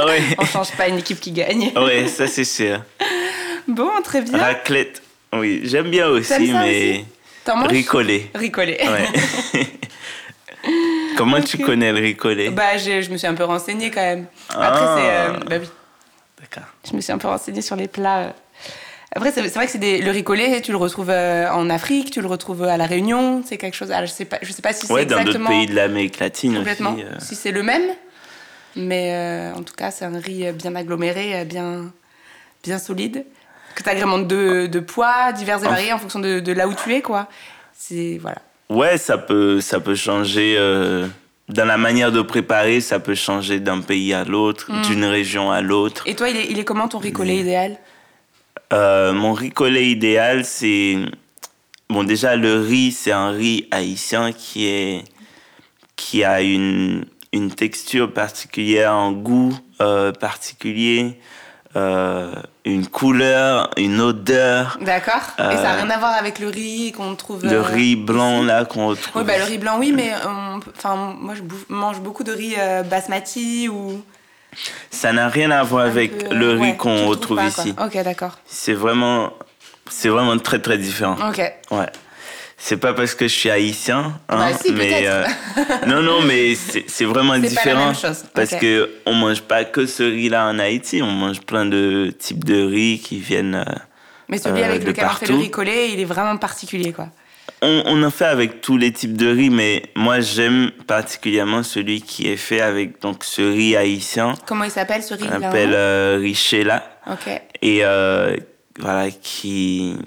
Ouais. On change pas une équipe qui gagne. Oui, ça c'est sûr. Bon, très bien. Raclette. Oui, j'aime bien aussi, T'aimes ça mais aussi? T'en manges? Ricolé. Ricolé. Ouais. Comment okay. tu connais le ricolé? Bah, je, je me suis un peu renseignée quand même. Après, ah. c'est... Euh, bah oui. D'accord. Je me suis un peu renseignée sur les plats euh, Après, c'est vrai que c'est des... le ricolé, tu le retrouves en Afrique, tu le retrouves à La Réunion, c'est quelque chose... Alors, je sais pas, je sais pas si c'est ouais, exactement... Ouais, dans d'autres pays de l'Amérique latine complètement. Aussi. Euh... Si c'est le même, mais euh, en tout cas, c'est un riz bien aggloméré, bien, bien solide, que t'agrémentes de, de poids divers et variés en fonction de, de là où tu es, quoi. C'est... Voilà. Ouais, ça peut, ça peut changer... Euh... Dans la manière de préparer, ça peut changer d'un pays à l'autre, mmh. d'une région à l'autre. Et toi, il est, il est comment ton ricolé Mais... idéal ? Euh, mon ricolé idéal, c'est... Bon, déjà, le riz, c'est un riz haïtien qui, est... qui a une... une texture particulière, un goût euh, particulier, euh, une couleur, une odeur. D'accord. Euh... Et ça n'a rien à voir avec le riz qu'on trouve... Le euh... riz blanc, là, qu'on retrouve... Oui, bah, le riz blanc, oui, mais on... enfin, moi, je bouffe... mange beaucoup de riz euh, basmati ou... Ça n'a rien à voir un avec peu... le riz ouais, qu'on retrouve pas, ici. Ok, d'accord. C'est vraiment, c'est vraiment très très différent. Ok. Ouais. C'est pas parce que je suis haïtien, hein, bah, si, mais euh, non non, mais c'est, c'est vraiment c'est différent. C'est pas la même chose. Parce okay. que on mange pas que ce riz-là en Haïti, on mange plein de types de riz qui viennent. Euh, mais celui euh, avec lequel on fait le riz collé, il est vraiment particulier, quoi. On, on en fait avec tous les types de riz, mais moi, j'aime particulièrement celui qui est fait avec donc, ce riz haïtien. Comment il s'appelle, ce riz là ? On l'appelle euh, Richella. OK. Et euh, voilà, qui,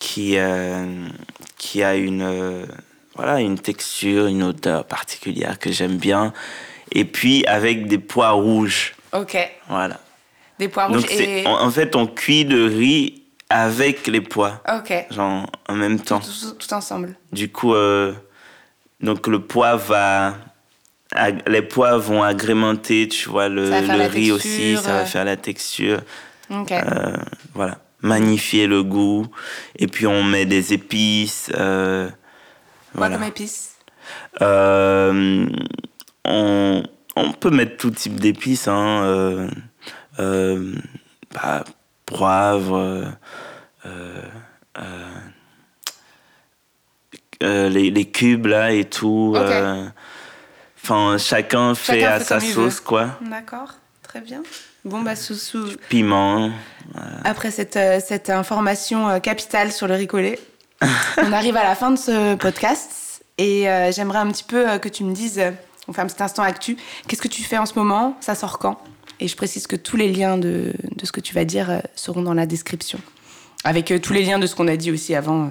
qui, euh, qui a une, euh, voilà, une texture, une odeur particulière que j'aime bien. Et puis, avec des pois rouges. OK. Voilà. Des pois rouges donc, et... En, en fait, on cuit le riz... Avec les pois. Ok. Genre en même temps. Tout, tout, tout, tout ensemble. Du coup, euh, donc le pois va. Ag, les pois vont agrémenter, tu vois, le, le riz texture, aussi, euh... ça va faire la texture. Ok. Euh, voilà. Magnifier le goût. Et puis on met des épices. Euh, voilà. Quoi comme épices ? euh, on, on peut mettre tout type d'épices, hein. Euh, euh, bah. Poivre, euh, euh, euh, euh, les, les cubes là et tout. Okay. Euh, chacun, chacun fait à sa sauce, quoi. D'accord, très bien. Bon, bah, sous. sous... Piment. Euh... Après cette, cette information capitale sur le ricolé, on arrive à la fin de ce podcast et euh, j'aimerais un petit peu que tu me dises, on fait un petit instant actu, qu'est-ce que tu fais en ce moment ? Ça sort quand ? Et je précise que tous les liens de, de ce que tu vas dire seront dans la description. Avec euh, tous les liens de ce qu'on a dit aussi avant, euh,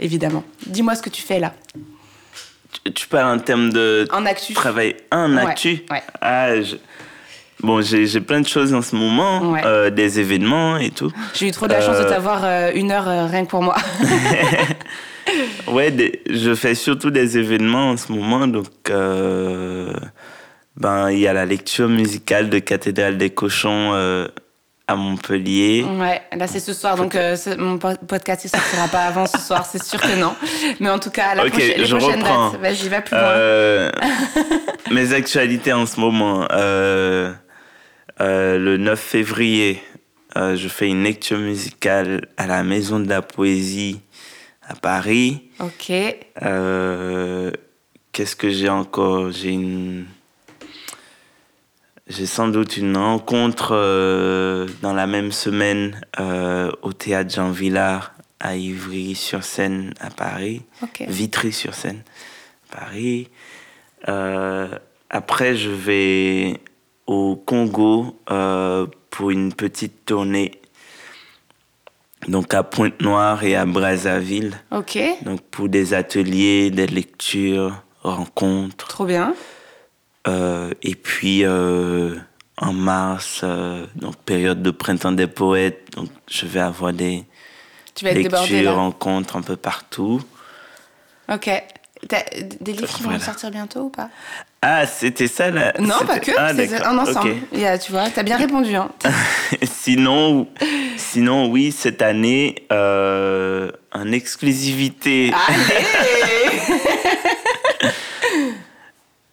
évidemment. Dis-moi ce que tu fais là. Tu, tu parles en termes de en actu. Travail. En ouais, actu ouais. Ah, je... Bon, j'ai, j'ai plein de choses en ce moment, ouais. euh, des événements et tout. J'ai eu trop de la chance euh... de t'avoir euh, une heure euh, rien que pour moi. Ouais, des... je fais surtout des événements en ce moment, donc... Euh... Ben, il y a la lecture musicale de Cathédrale des Cochons euh, à Montpellier. Ouais, là c'est ce soir, donc euh, ce, mon podcast ne sortira pas avant ce soir, c'est sûr que non. Mais en tout cas, à la okay, prochaine, les prochaines reprends. Dates, vas-y, va plus loin. Euh, mes actualités en ce moment. Euh, euh, le neuf février, euh, je fais une lecture musicale à la Maison de la Poésie à Paris. Ok. Euh, qu'est-ce que j'ai encore ? J'ai une... J'ai sans doute une rencontre euh, dans la même semaine euh, au Théâtre Jean Villard à Ivry-sur-Seine à Paris. Okay. Vitry-sur-Seine à Paris. Euh, après, je vais au Congo euh, pour une petite tournée. Donc à Pointe-Noire et à Brazzaville. Ok. Donc pour des ateliers, des lectures, rencontres. Trop bien. Euh, et puis euh, en mars, euh, donc période de printemps des poètes, donc je vais avoir des tu vas lectures, débordé, rencontres un peu partout. Ok. T'as des livres qui voilà. vont sortir bientôt ou pas ? Ah, c'était ça là. Non, c'était... pas que. Ah, c'est un ensemble. Okay. Il y a, tu vois, t'as bien répondu. Hein. sinon, sinon, oui, cette année, euh, en exclusivité. Allez.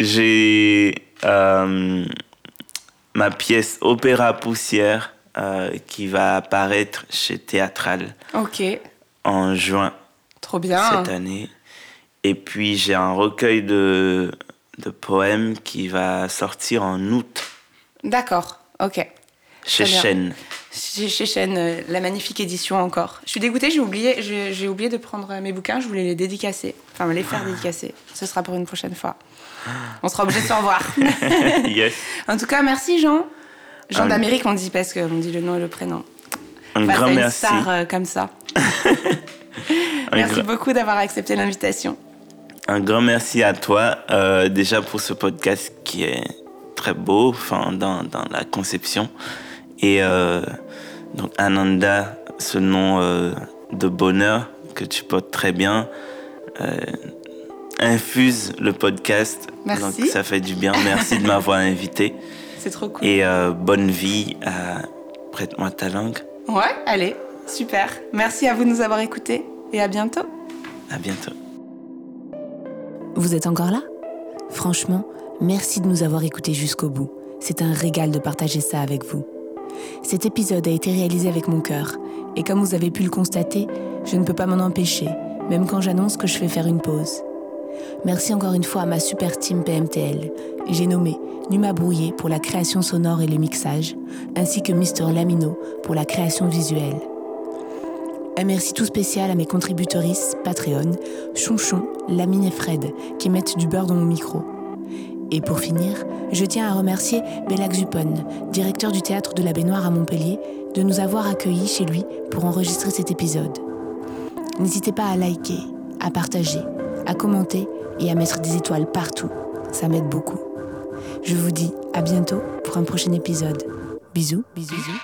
J'ai euh, ma pièce Opéra Poussière euh, qui va apparaître chez Théâtral okay. en juin Trop bien. Cette année. Et puis j'ai un recueil de, de poèmes qui va sortir en août. D'accord, ok. Chez Chêne. chez Chêne, la magnifique édition encore. Je suis dégoûtée, j'ai oublié, j'ai, j'ai oublié de prendre mes bouquins, je voulais les dédicacer, enfin les faire ah. dédicacer. Ce sera pour une prochaine fois. Ah. On sera obligé de s'en revoir. Yes. En tout cas, merci Jean. Jean um, d'Amérique, on dit parce qu'on dit le nom et le prénom. Un enfin, grand une merci. Une star euh, comme ça. Merci beaucoup d'avoir accepté l'invitation. Un grand merci à toi, euh, déjà pour ce podcast qui est très beau, enfin dans, dans la conception. Et euh, donc Ananda, ce nom euh, de bonheur que tu portes très bien, euh, infuse le podcast. Merci. Donc ça fait du bien. Merci de m'avoir invité. C'est trop cool. Et euh, bonne vie à Prête-moi ta langue. Ouais, allez, super. Merci à vous de nous avoir écoutés et à bientôt. À bientôt. Vous êtes encore là ? Franchement, merci de nous avoir écoutés jusqu'au bout. C'est un régal de partager ça avec vous. Cet épisode a été réalisé avec mon cœur, et comme vous avez pu le constater, je ne peux pas m'en empêcher, même quand j'annonce que je vais faire une pause. Merci encore une fois à ma super team P M T L. J'ai nommé Numa Brouillé pour la création sonore et le mixage, ainsi que Mister Lamino pour la création visuelle. Un merci tout spécial à mes contributrices Patreon, Chonchon, Lamine et Fred, qui mettent du beurre dans mon micro. Et pour finir, je tiens à remercier Belakzupone, directeur du Théâtre de la Baignoire à Montpellier, de nous avoir accueillis chez lui pour enregistrer cet épisode. N'hésitez pas à liker, à partager, à commenter et à mettre des étoiles partout. Ça m'aide beaucoup. Je vous dis à bientôt pour un prochain épisode. Bisous, bisous, bisous.